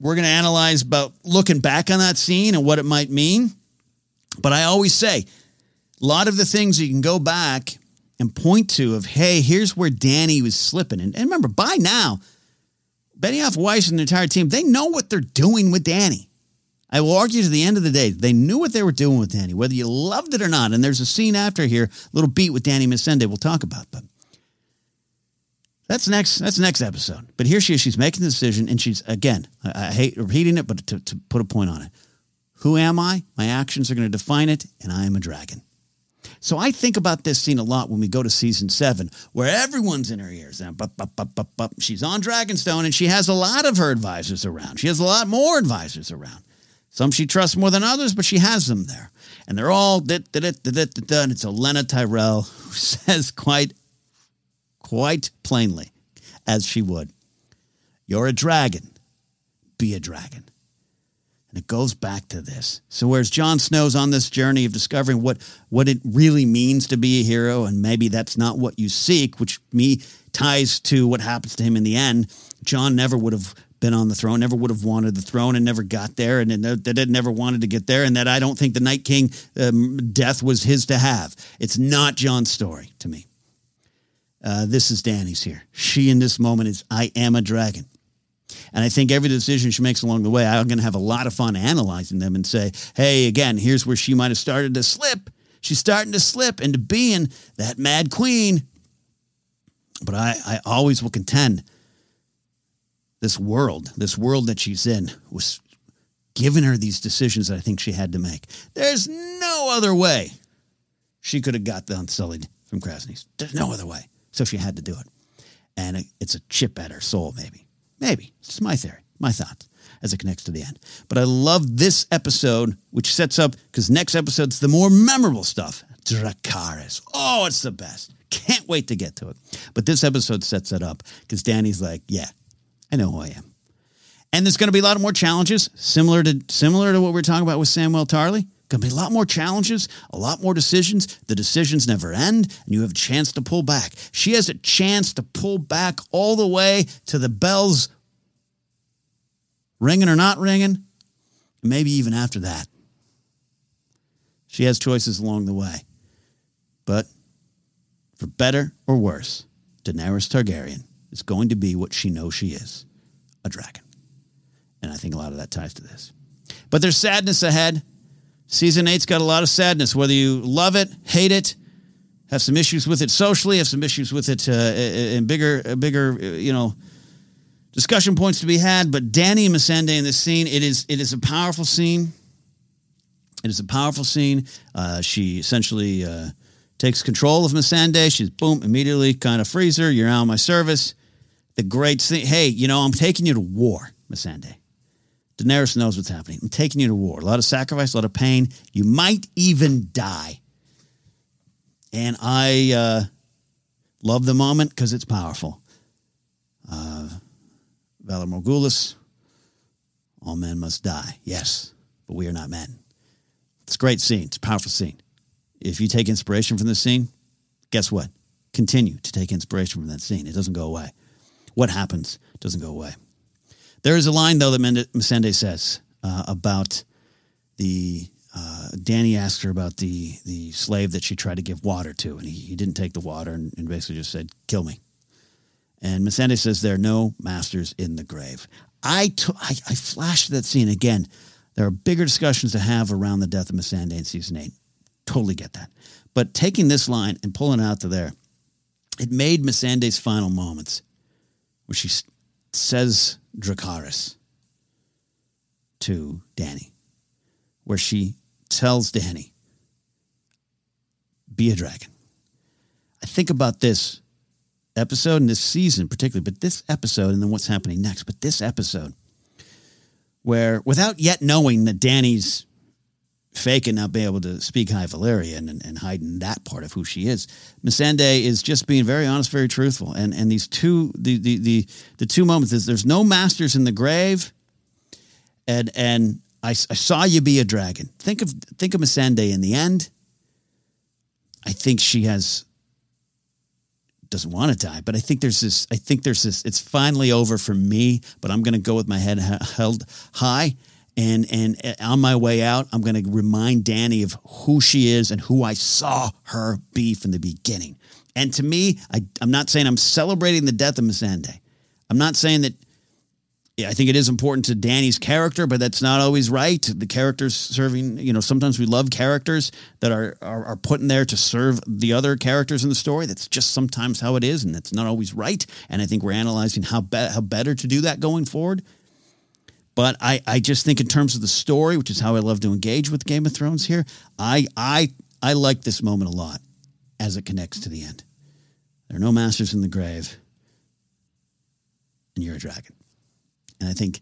We're going to analyze about looking back on that scene and what it might mean. But I always say, a lot of the things you can go back and point to of, hey, here's where Dany was slipping. And, and remember, by now, Benioff, Weiss, and the entire team, they know what they're doing with Dany. I will argue to the end of the day, they knew what they were doing with Dany, whether you loved it or not. And there's a scene after here, a little beat with Dany Missandei we'll talk about. But that's next That's next episode. But here she is. She's making the decision, and she's, again, I, I hate repeating it, but to, to put a point on it. Who am I? My actions are going to define it, and I am a dragon. So I think about this scene a lot when we go to season seven, where everyone's in her ears. And bup, bup, bup, bup, bup. She's on Dragonstone, and she has a lot of her advisors around. She has a lot more advisors around. Some she trusts more than others, but she has them there. And they're all, da, da, da, da, da, da, and it's Olenna Tyrell who says quite, quite plainly, as she would, you're a dragon, be a dragon. And it goes back to this. So whereas Jon Snow's on this journey of discovering what, what it really means to be a hero, and maybe that's not what you seek, which me ties to what happens to him in the end, Jon never would have been on the throne, never would have wanted the throne and never got there, and that it never wanted to get there, and that I don't think the Night King um, death was his to have. It's not Jon's story to me. Uh, this is Dany's here. She in this moment is, I am a dragon. And I think every decision she makes along the way, I'm going to have a lot of fun analyzing them and say, hey, again, here's where she might have started to slip. She's starting to slip into being that mad queen. But I, I always will contend this world, this world that she's in, was giving her these decisions that I think she had to make. There's no other way she could have got the Unsullied from Kraznys. There's no other way. So she had to do it. And it's a chip at her soul, maybe. Maybe. It's my theory, my thoughts, as it connects to the end. But I love this episode, which sets up, because next episode's the more memorable stuff. Dracarys. Oh, it's the best. Can't wait to get to it. But this episode sets it up, because Dany's like, yeah, I know who I am. And there's going to be a lot more challenges, similar to similar to what we were talking about with Samwell Tarly. Going to be a lot more challenges, a lot more decisions. The decisions never end, and you have a chance to pull back. She has a chance to pull back all the way to the bells ringing or not ringing, maybe even after that. She has choices along the way. But for better or worse, Daenerys Targaryen is going to be what she knows she is, a dragon. And I think a lot of that ties to this. But there's sadness ahead. Season eight's got a lot of sadness, whether you love it, hate it, have some issues with it socially, have some issues with it uh, in bigger, bigger, you know, discussion points to be had. But Dany Missandei in this scene, it is it is a powerful scene. It is a powerful scene. Uh, she essentially uh, takes control of Missandei. She's, boom, immediately kind of frees her. You're out of my service. The great thing, hey, you know, I'm taking you to war, Missandei. Daenerys knows what's happening. I'm taking you to war. A lot of sacrifice, a lot of pain. You might even die. And I uh, love the moment because it's powerful. Uh, Valor Morgulis, all men must die. Yes, but we are not men. It's a great scene. It's a powerful scene. If you take inspiration from this scene, guess what? Continue to take inspiration from that scene. It doesn't go away. What happens doesn't go away. There is a line, though, that Missandei says uh, about the... Uh, Dany asked her about the, the slave that she tried to give water to, and he, he didn't take the water and, and basically just said, kill me. And Missandei says, there are no masters in the grave. I, t- I, I flashed that scene again. There are bigger discussions to have around the death of Missandei in Season eight. Totally get that. But taking this line and pulling it out to there, it made Missandei's final moments where she st- says... Dracarys to Dany, where she tells Dany, be a dragon. I think about this episode and this season particularly, but this episode and then what's happening next, but this episode where without yet knowing that Dany's fake and not being able to speak High Valyrian and, and hiding that part of who she is, Missandei is just being very honest, very truthful. And and these two the the the, the two moments is there's no masters in the grave, and and I, I saw you be a dragon. Think of think of Missandei in the end. I think she has doesn't want to die, but I think there's this. I think there's this. It's finally over for me, but I'm going to go with my head held high. And and on my way out, I'm going to remind Dany of who she is and who I saw her be from the beginning. And to me, I, I'm not saying I'm celebrating the death of Missandei. I'm not saying that yeah, I think it is important to Dany's character, but that's not always right. The characters serving, you know, sometimes we love characters that are, are, are put in there to serve the other characters in the story. That's just sometimes how it is, and that's not always right. And I think we're analyzing how be- how better to do that going forward. But I, I just think in terms of the story, which is how I love to engage with Game of Thrones here, I I I like this moment a lot as it connects to the end. There are no masters in the grave, and you're a dragon. And I think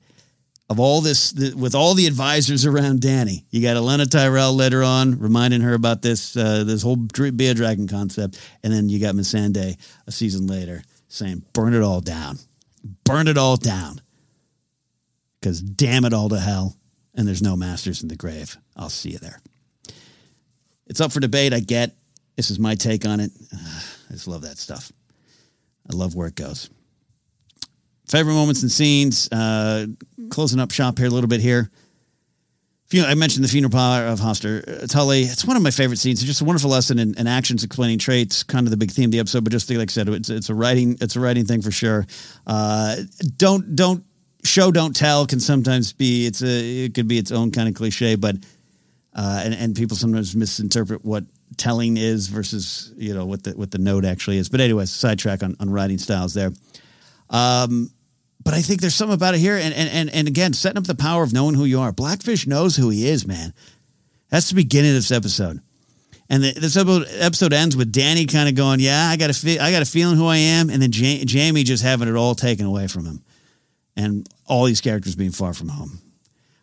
of all this, the, with all the advisors around Dany, you got Olenna Tyrell later on reminding her about this uh, this whole be a dragon concept, and then you got Missandei a season later saying, burn it all down. Burn it all down. Because damn it all to hell, and there's no masters in the grave. I'll see you there. It's up for debate, I get. This is my take on it. Uh, I just love that stuff. I love where it goes. Favorite moments and scenes. Uh, closing up shop here a little bit here. I mentioned the funeral parlor of Hoster Tully. It's one of my favorite scenes. It's just a wonderful lesson in, in actions, explaining traits, kind of the big theme of the episode. But just like I said, it's, it's a writing, it's a writing thing for sure. Uh, don't, don't, Show don't tell can sometimes be it's a it could be its own kind of cliche, but uh, and and people sometimes misinterpret what telling is versus you know what the what the note actually is. But anyways, sidetrack on, on writing styles there. Um, but I think there's something about it here, and and and and again, setting up the power of knowing who you are. Blackfish knows who he is, man. That's the beginning of this episode, and the, this episode ends with Dany kind of going, "Yeah, I got a fe- I got a feeling who I am," and then ja- Jamie just having it all taken away from him. And all these characters being far from home.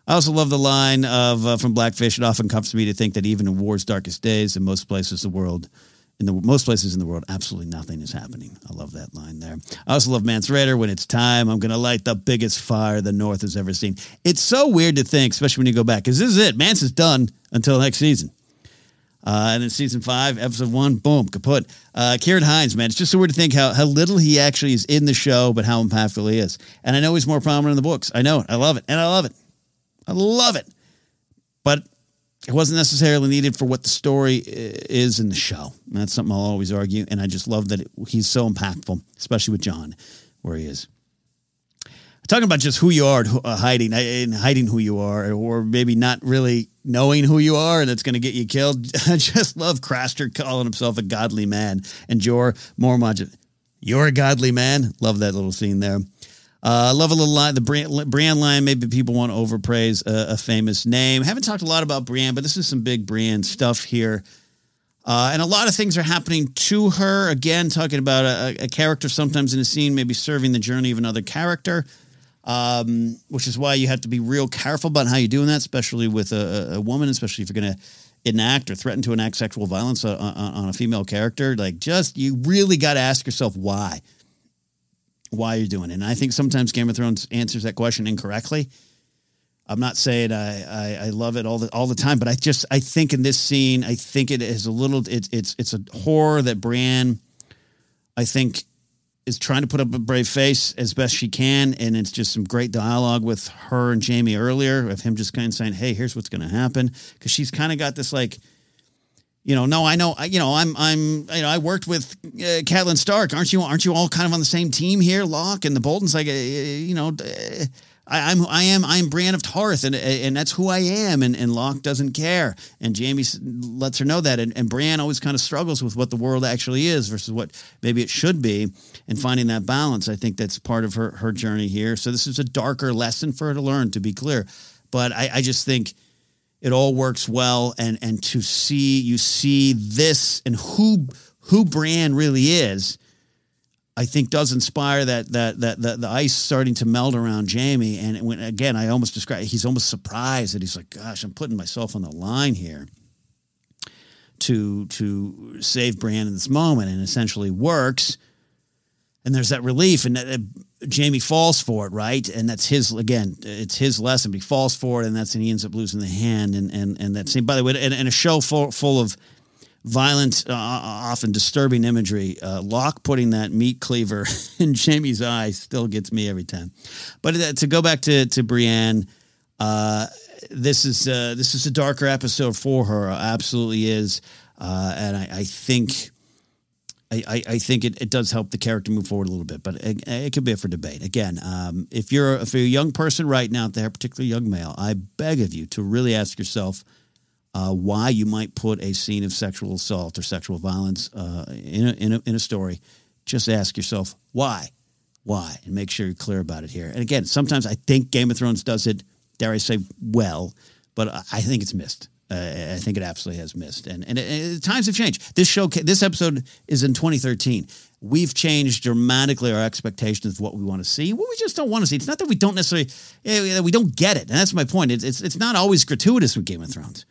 I also love the line of uh, from Blackfish. It often comes to me to think that even in war's darkest days, in most places the world In the most places in the world, absolutely nothing is happening. I love that line there. I also love Mance Rayder. When it's time, I'm going to light the biggest fire the North has ever seen. It's so weird to think, especially when you go back, because this is it. Mance is done until next season. Uh, and then season five, episode one, boom, kaput. Uh, Kieran Hines, man, it's just so weird to think how, how little he actually is in the show, but how impactful he is. And I know he's more prominent in the books. I know it. I love it. And I love it. I love it. But it wasn't necessarily needed for what the story is in the show. And that's something I'll always argue. And I just love that it, he's so impactful, especially with Jon, where he is. Talking about just who you are uh, hiding, and hiding who you are, or maybe not really knowing who you are, and it's going to get you killed. I just love Craster calling himself a godly man. And Jorah Mormont, you're a godly man. Love that little scene there. I uh, love a little line, the Brienne, Brienne line. Maybe people want to overpraise a, a famous name. I haven't talked a lot about Brienne, but this is some big Brienne stuff here. Uh, and a lot of things are happening to her. Again, talking about a, a character sometimes in a scene, maybe serving the journey of another character, um, which is why you have to be real careful about how you're doing that, especially with a, a woman, especially if you're going to enact or threaten to enact sexual violence on, on, on a female character. Like, just, you really got to ask yourself why. Why you're doing it. And I think sometimes Game of Thrones answers that question incorrectly. I'm not saying I, I, I love it all the all the time, but I just I think in this scene, I think it is a little it's it's it's a horror that Brienne, I think, is trying to put up a brave face as best she can, and it's just some great dialogue with her and Jamie earlier of him just kind of saying, "Hey, here's what's going to happen," because she's kind of got this like. You know, no, I know, you know, I'm, I'm, you know, I worked with uh, Catelyn Stark. Aren't you, aren't you all kind of on the same team here, Locke? And the Boltons, like, uh, you know, uh, I, I'm, I am, I'm Brienne of Tarth, and and that's who I am. And, and Locke doesn't care. And Jamie lets her know that. And, and Brienne always kind of struggles with what the world actually is versus what maybe it should be, and finding that balance. I think that's part of her, her journey here. So this is a darker lesson for her to learn, to be clear. But I, I just think it all works well, and, and to see you see this and who who Brienne really is, I think does inspire that that that, that the ice starting to melt around Jamie. And when, again, I almost describe he's almost surprised that he's like, "Gosh, I'm putting myself on the line here to to save Brienne in this moment," and essentially works. And there's that relief, and that, uh, Jamie falls for it, right? And that's his, again, it's his lesson. But he falls for it, and that's and he ends up losing the hand. And and and that scene, by the way, and, and a show full, full of violent, uh, often disturbing imagery. Uh, Locke putting that meat cleaver in Jamie's eye still gets me every time. But uh, to go back to to Brienne, uh, this is uh, this is a darker episode for her. It absolutely is, uh, and I, I think. I, I think it, it does help the character move forward a little bit, but it, it could be up for debate. Again, um, if you're if you're a young person right now out there, particularly young male, I beg of you to really ask yourself uh, why you might put a scene of sexual assault or sexual violence uh, in, a, in, a, in a story. Just ask yourself why, why, and make sure you're clear about it here. And again, sometimes I think Game of Thrones does it, dare I say, well, but I think it's missed. Uh, I think it absolutely has missed. And, and, it, and times have changed. This show, this episode is in twenty thirteen. We've changed dramatically our expectations of what we want to see, what we just don't want to see. It's not that we don't necessarily, we don't get it. And that's my point. It's, it's, it's not always gratuitous with Game of Thrones.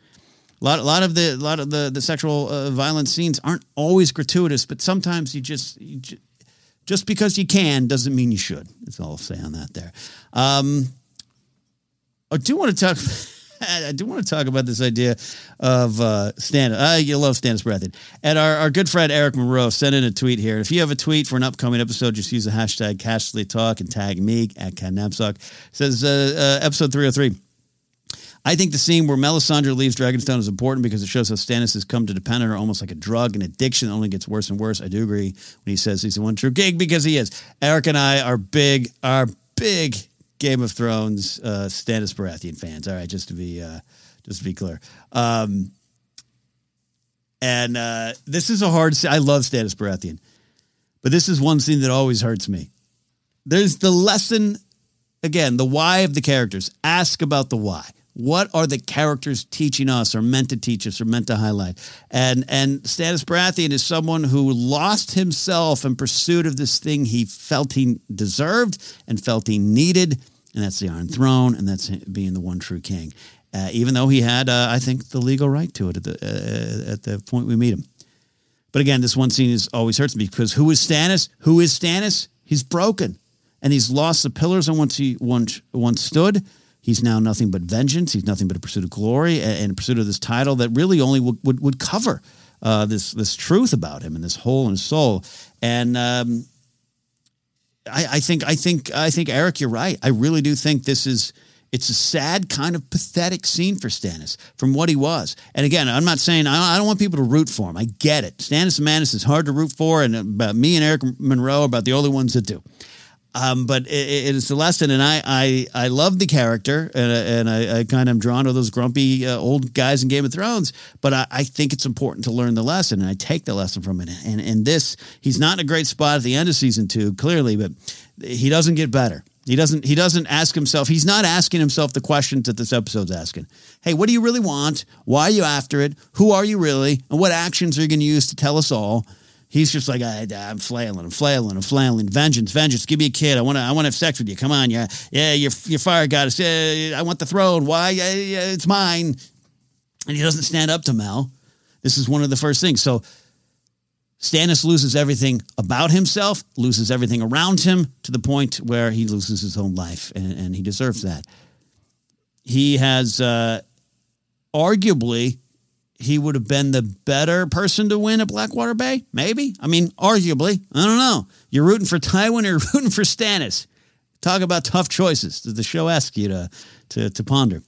A lot, a lot of the, a lot of the, the sexual uh, violence scenes aren't always gratuitous, but sometimes you just, you just, just because you can doesn't mean you should. That's all I'll say on that there. Um, I do want to talk I do want to talk about this idea of uh, Stannis. Uh, you love Stannis Baratheon. And our, our good friend Eric Monroe sent in a tweet here. If you have a tweet for an upcoming episode, just use the hashtag Casterly Talk and tag me at Catnapsock. Says uh, uh, episode three oh three. I think the scene where Melisandre leaves Dragonstone is important because it shows how Stannis has come to depend on her almost like a drug, an addiction that only gets worse and worse. I do agree when he says he's the one true king because he is. Eric and I are big, are big. Game of Thrones, uh, Stannis Baratheon fans. All right, just to be uh, just to be clear. Um, and uh, this is a hard scene. I love Stannis Baratheon, but this is one scene that always hurts me. There's the lesson, again, the why of the characters. Ask about the why. What are the characters teaching us, or meant to teach us, or meant to highlight? And and Stannis Baratheon is someone who lost himself in pursuit of this thing he felt he deserved and felt he needed. And that's the Iron Throne, and that's being the one true king. Uh, even though he had, uh, I think, the legal right to it at the uh, at the point we meet him. But again, this one scene is always hurts me because who is Stannis? Who is Stannis? He's broken, and he's lost the pillars on which he once once stood. He's now nothing but vengeance. He's nothing but a pursuit of glory and, and a pursuit of this title that really only would would, would cover uh, this this truth about him and this hole in his soul. And um, I, I think I think I think Eric, you're right. I really do think this is. It's a sad, kind of pathetic scene for Stannis from what he was. And again, I'm not saying I don't want people to root for him. I get it. Stannis Manus is hard to root for, and about me and Eric Monroe are about the only ones that do. Um, but it, it is the lesson, and I I, I love the character, and, and I, I kind of am drawn to those grumpy uh, old guys in Game of Thrones. But I, I think it's important to learn the lesson, and I take the lesson from it. And and this, he's not in a great spot at the end of season two, clearly, but he doesn't get better. He doesn't he doesn't ask himself. He's not asking himself the questions that this episode's asking. Hey, what do you really want? Why are you after it? Who are you really? And what actions are you going to use to tell us all? He's just like, I, I'm flailing, I'm flailing, I'm flailing. Vengeance, vengeance. Give me a kid. I want to I want to have sex with you. Come on. Yeah, yeah you're, you're fire goddess. Yeah, I want the throne. Why? Yeah, yeah, it's mine. And he doesn't stand up to Mal. This is one of the first things. So Stannis loses everything about himself, loses everything around him to the point where he loses his own life, and, and he deserves that. He has, uh, arguably, he would have been the better person to win at Blackwater Bay, maybe. I mean, arguably, I don't know. You're rooting for Tywin or you're rooting for Stannis. Talk about tough choices. Did the show ask you to, to, to ponder?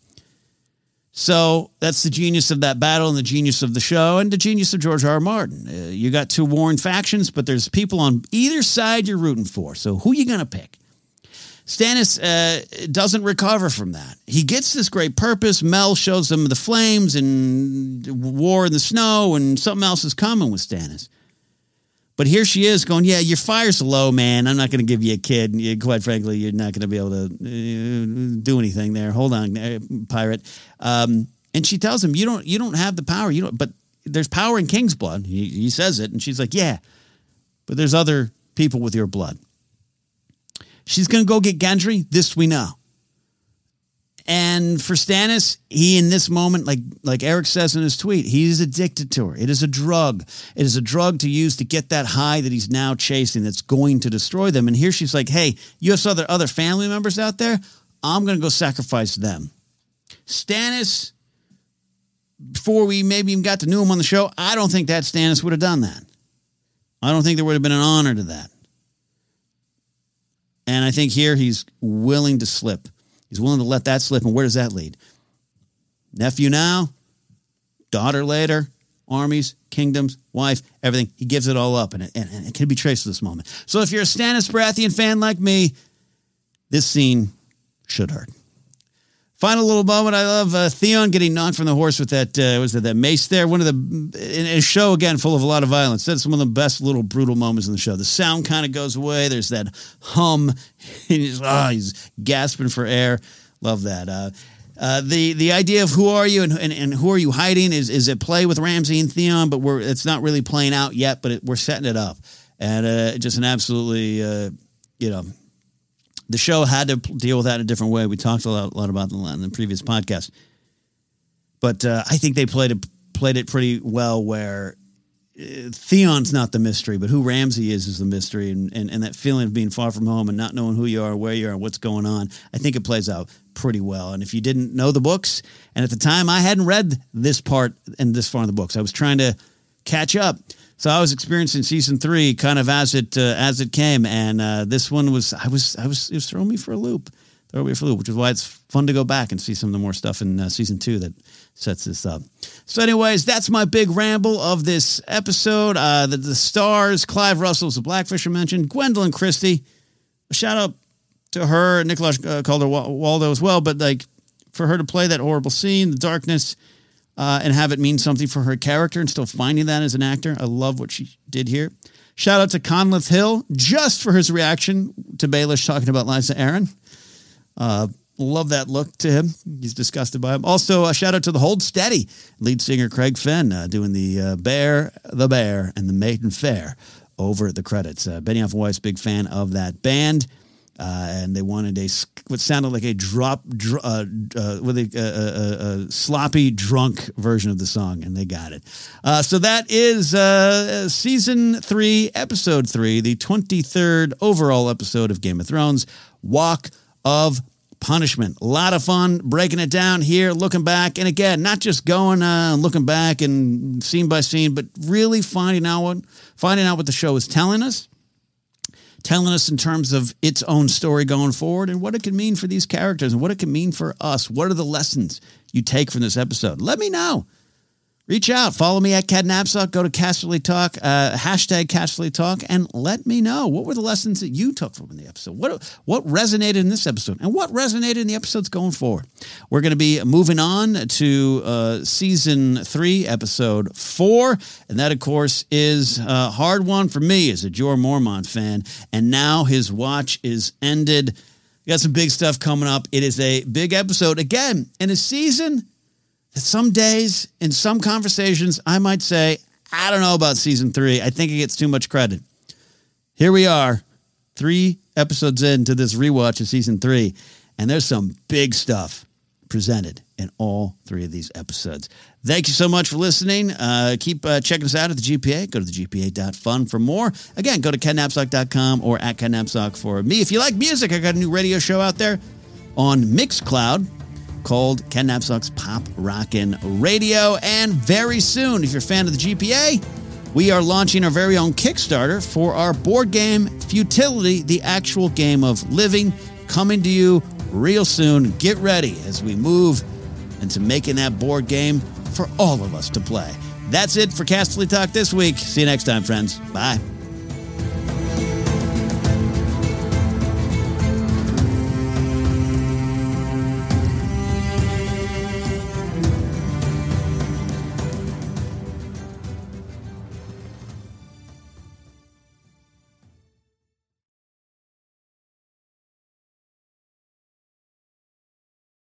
So that's the genius of that battle and the genius of the show and the genius of George R. R. Martin. Uh, you got two warring factions, but there's people on either side you're rooting for. So who are you going to pick? Stannis uh, doesn't recover from that. He gets this great purpose. Mel shows him the flames and war in the snow and something else is coming with Stannis. But here she is going, yeah, your fire's low, man. I'm not going to give you a kid. And you, quite frankly, you're not going to be able to uh, do anything there. Hold on, uh, pirate. Um, and she tells him, you don't you don't have the power. You don't. But there's power in King's blood. He, he says it. And she's like, yeah, but there's other people with your blood. She's going to go get Gendry. This we know. And for Stannis, he in this moment, like like Eric says in his tweet, he is addicted to her. It is a drug. It is a drug to use to get that high that he's now chasing that's going to destroy them. And here she's like, hey, you have other, other family members out there? I'm going to go sacrifice them. Stannis, before we maybe even got to know him on the show, I don't think that Stannis would have done that. I don't think there would have been an honor to that. And I think here he's willing to slip. He's willing to let that slip, and where does that lead? Nephew now, daughter later, armies, kingdoms, wife, everything. He gives it all up, and it, and, and it can be traced to this moment. So if you're a Stannis Baratheon fan like me, this scene should hurt. Final little moment. I love uh, Theon getting knocked from the horse with that uh, was that, that mace there. One of the in a show again full of a lot of violence. That's one of the best little brutal moments in the show. The sound kind of goes away. There's that hum. he's, oh, he's gasping for air. Love that. Uh, uh, the the idea of who are you and, and, and who are you hiding is is at play with Ramsay and Theon, but we're it's not really playing out yet. But it, we're setting it up, and uh, just an absolutely uh, you know. The show had to deal with that in a different way. We talked a lot, a lot about that in the previous podcast. But uh, I think they played it, played it pretty well where uh, Theon's not the mystery, but who Ramsay is is the mystery. And, and, and that feeling of being far from home and not knowing who you are, where you are, and what's going on, I think it plays out pretty well. And if you didn't know the books, and at the time I hadn't read this part and this far in the books, I was trying to catch up. So I was experiencing season three kind of as it uh, as it came, and uh, this one was I was I was it was throwing me for a loop, throwing me for a loop, which is why it's fun to go back and see some of the more stuff in uh, season two that sets this up. So, anyways, that's my big ramble of this episode. Uh, the, the stars, Clive Russell's the Blackfish I mentioned, Gwendolyn Christie, a shout out to her, Nicholas uh, Calder Waldo as well, but like for her to play that horrible scene, the darkness. Uh, and have it mean something for her character and still finding that as an actor. I love what she did here. Shout out to Conleth Hill just for his reaction to Baelish talking about Lysa Arryn. Uh, love that look to him. He's disgusted by him. Also, a shout out to the Hold Steady lead singer Craig Finn uh, doing the uh, Bear, the Bear, and the Maiden Fair over the credits. Uh, Benioff Weiss, big fan of that band. Uh, and they wanted a what sounded like a drop, dr- uh, uh, with a, a, a, a sloppy drunk version of the song, and they got it. Uh, so that is uh, season three, episode three, the twenty-third overall episode of Game of Thrones, Walk of Punishment. A lot of fun breaking it down here, looking back, and again, not just going uh, looking back and scene by scene, but really finding out what finding out what the show is telling us. telling us in terms of its own story going forward and what it could mean for these characters and what it could mean for us. What are the lessons you take from this episode? Let me know. Reach out. Follow me at Cadnapsuck. Go to Casterly Talk, uh, hashtag Casterly Talk, and let me know. What were the lessons that you took from the episode? What what resonated in this episode? And what resonated in the episodes going forward? We're going to be moving on to uh, Season three, Episode four, and that, of course, is a hard one for me as a Jorah Mormont fan, and now his watch is ended. We got some big stuff coming up. It is a big episode. Again, in a season... Some days, in some conversations, I might say, I don't know about season three. I think it gets too much credit. Here we are, three episodes into this rewatch of season three, and there's some big stuff presented in all three of these episodes. Thank you so much for listening. Uh, keep uh, checking us out at the G P A. Go to the G P A dot fun for more. Again, go to Ken Napsock dot com or at Ken Napsock for me. If you like music, I got a new radio show out there on Mixcloud called Ken Napsock's Pop Rockin' Radio. And very soon, if you're a fan of the G P A, we are launching our very own Kickstarter for our board game, Futility, the actual game of living, coming to you real soon. Get ready as we move into making that board game for all of us to play. That's it for Casterly Talk this week. See you next time, friends. Bye.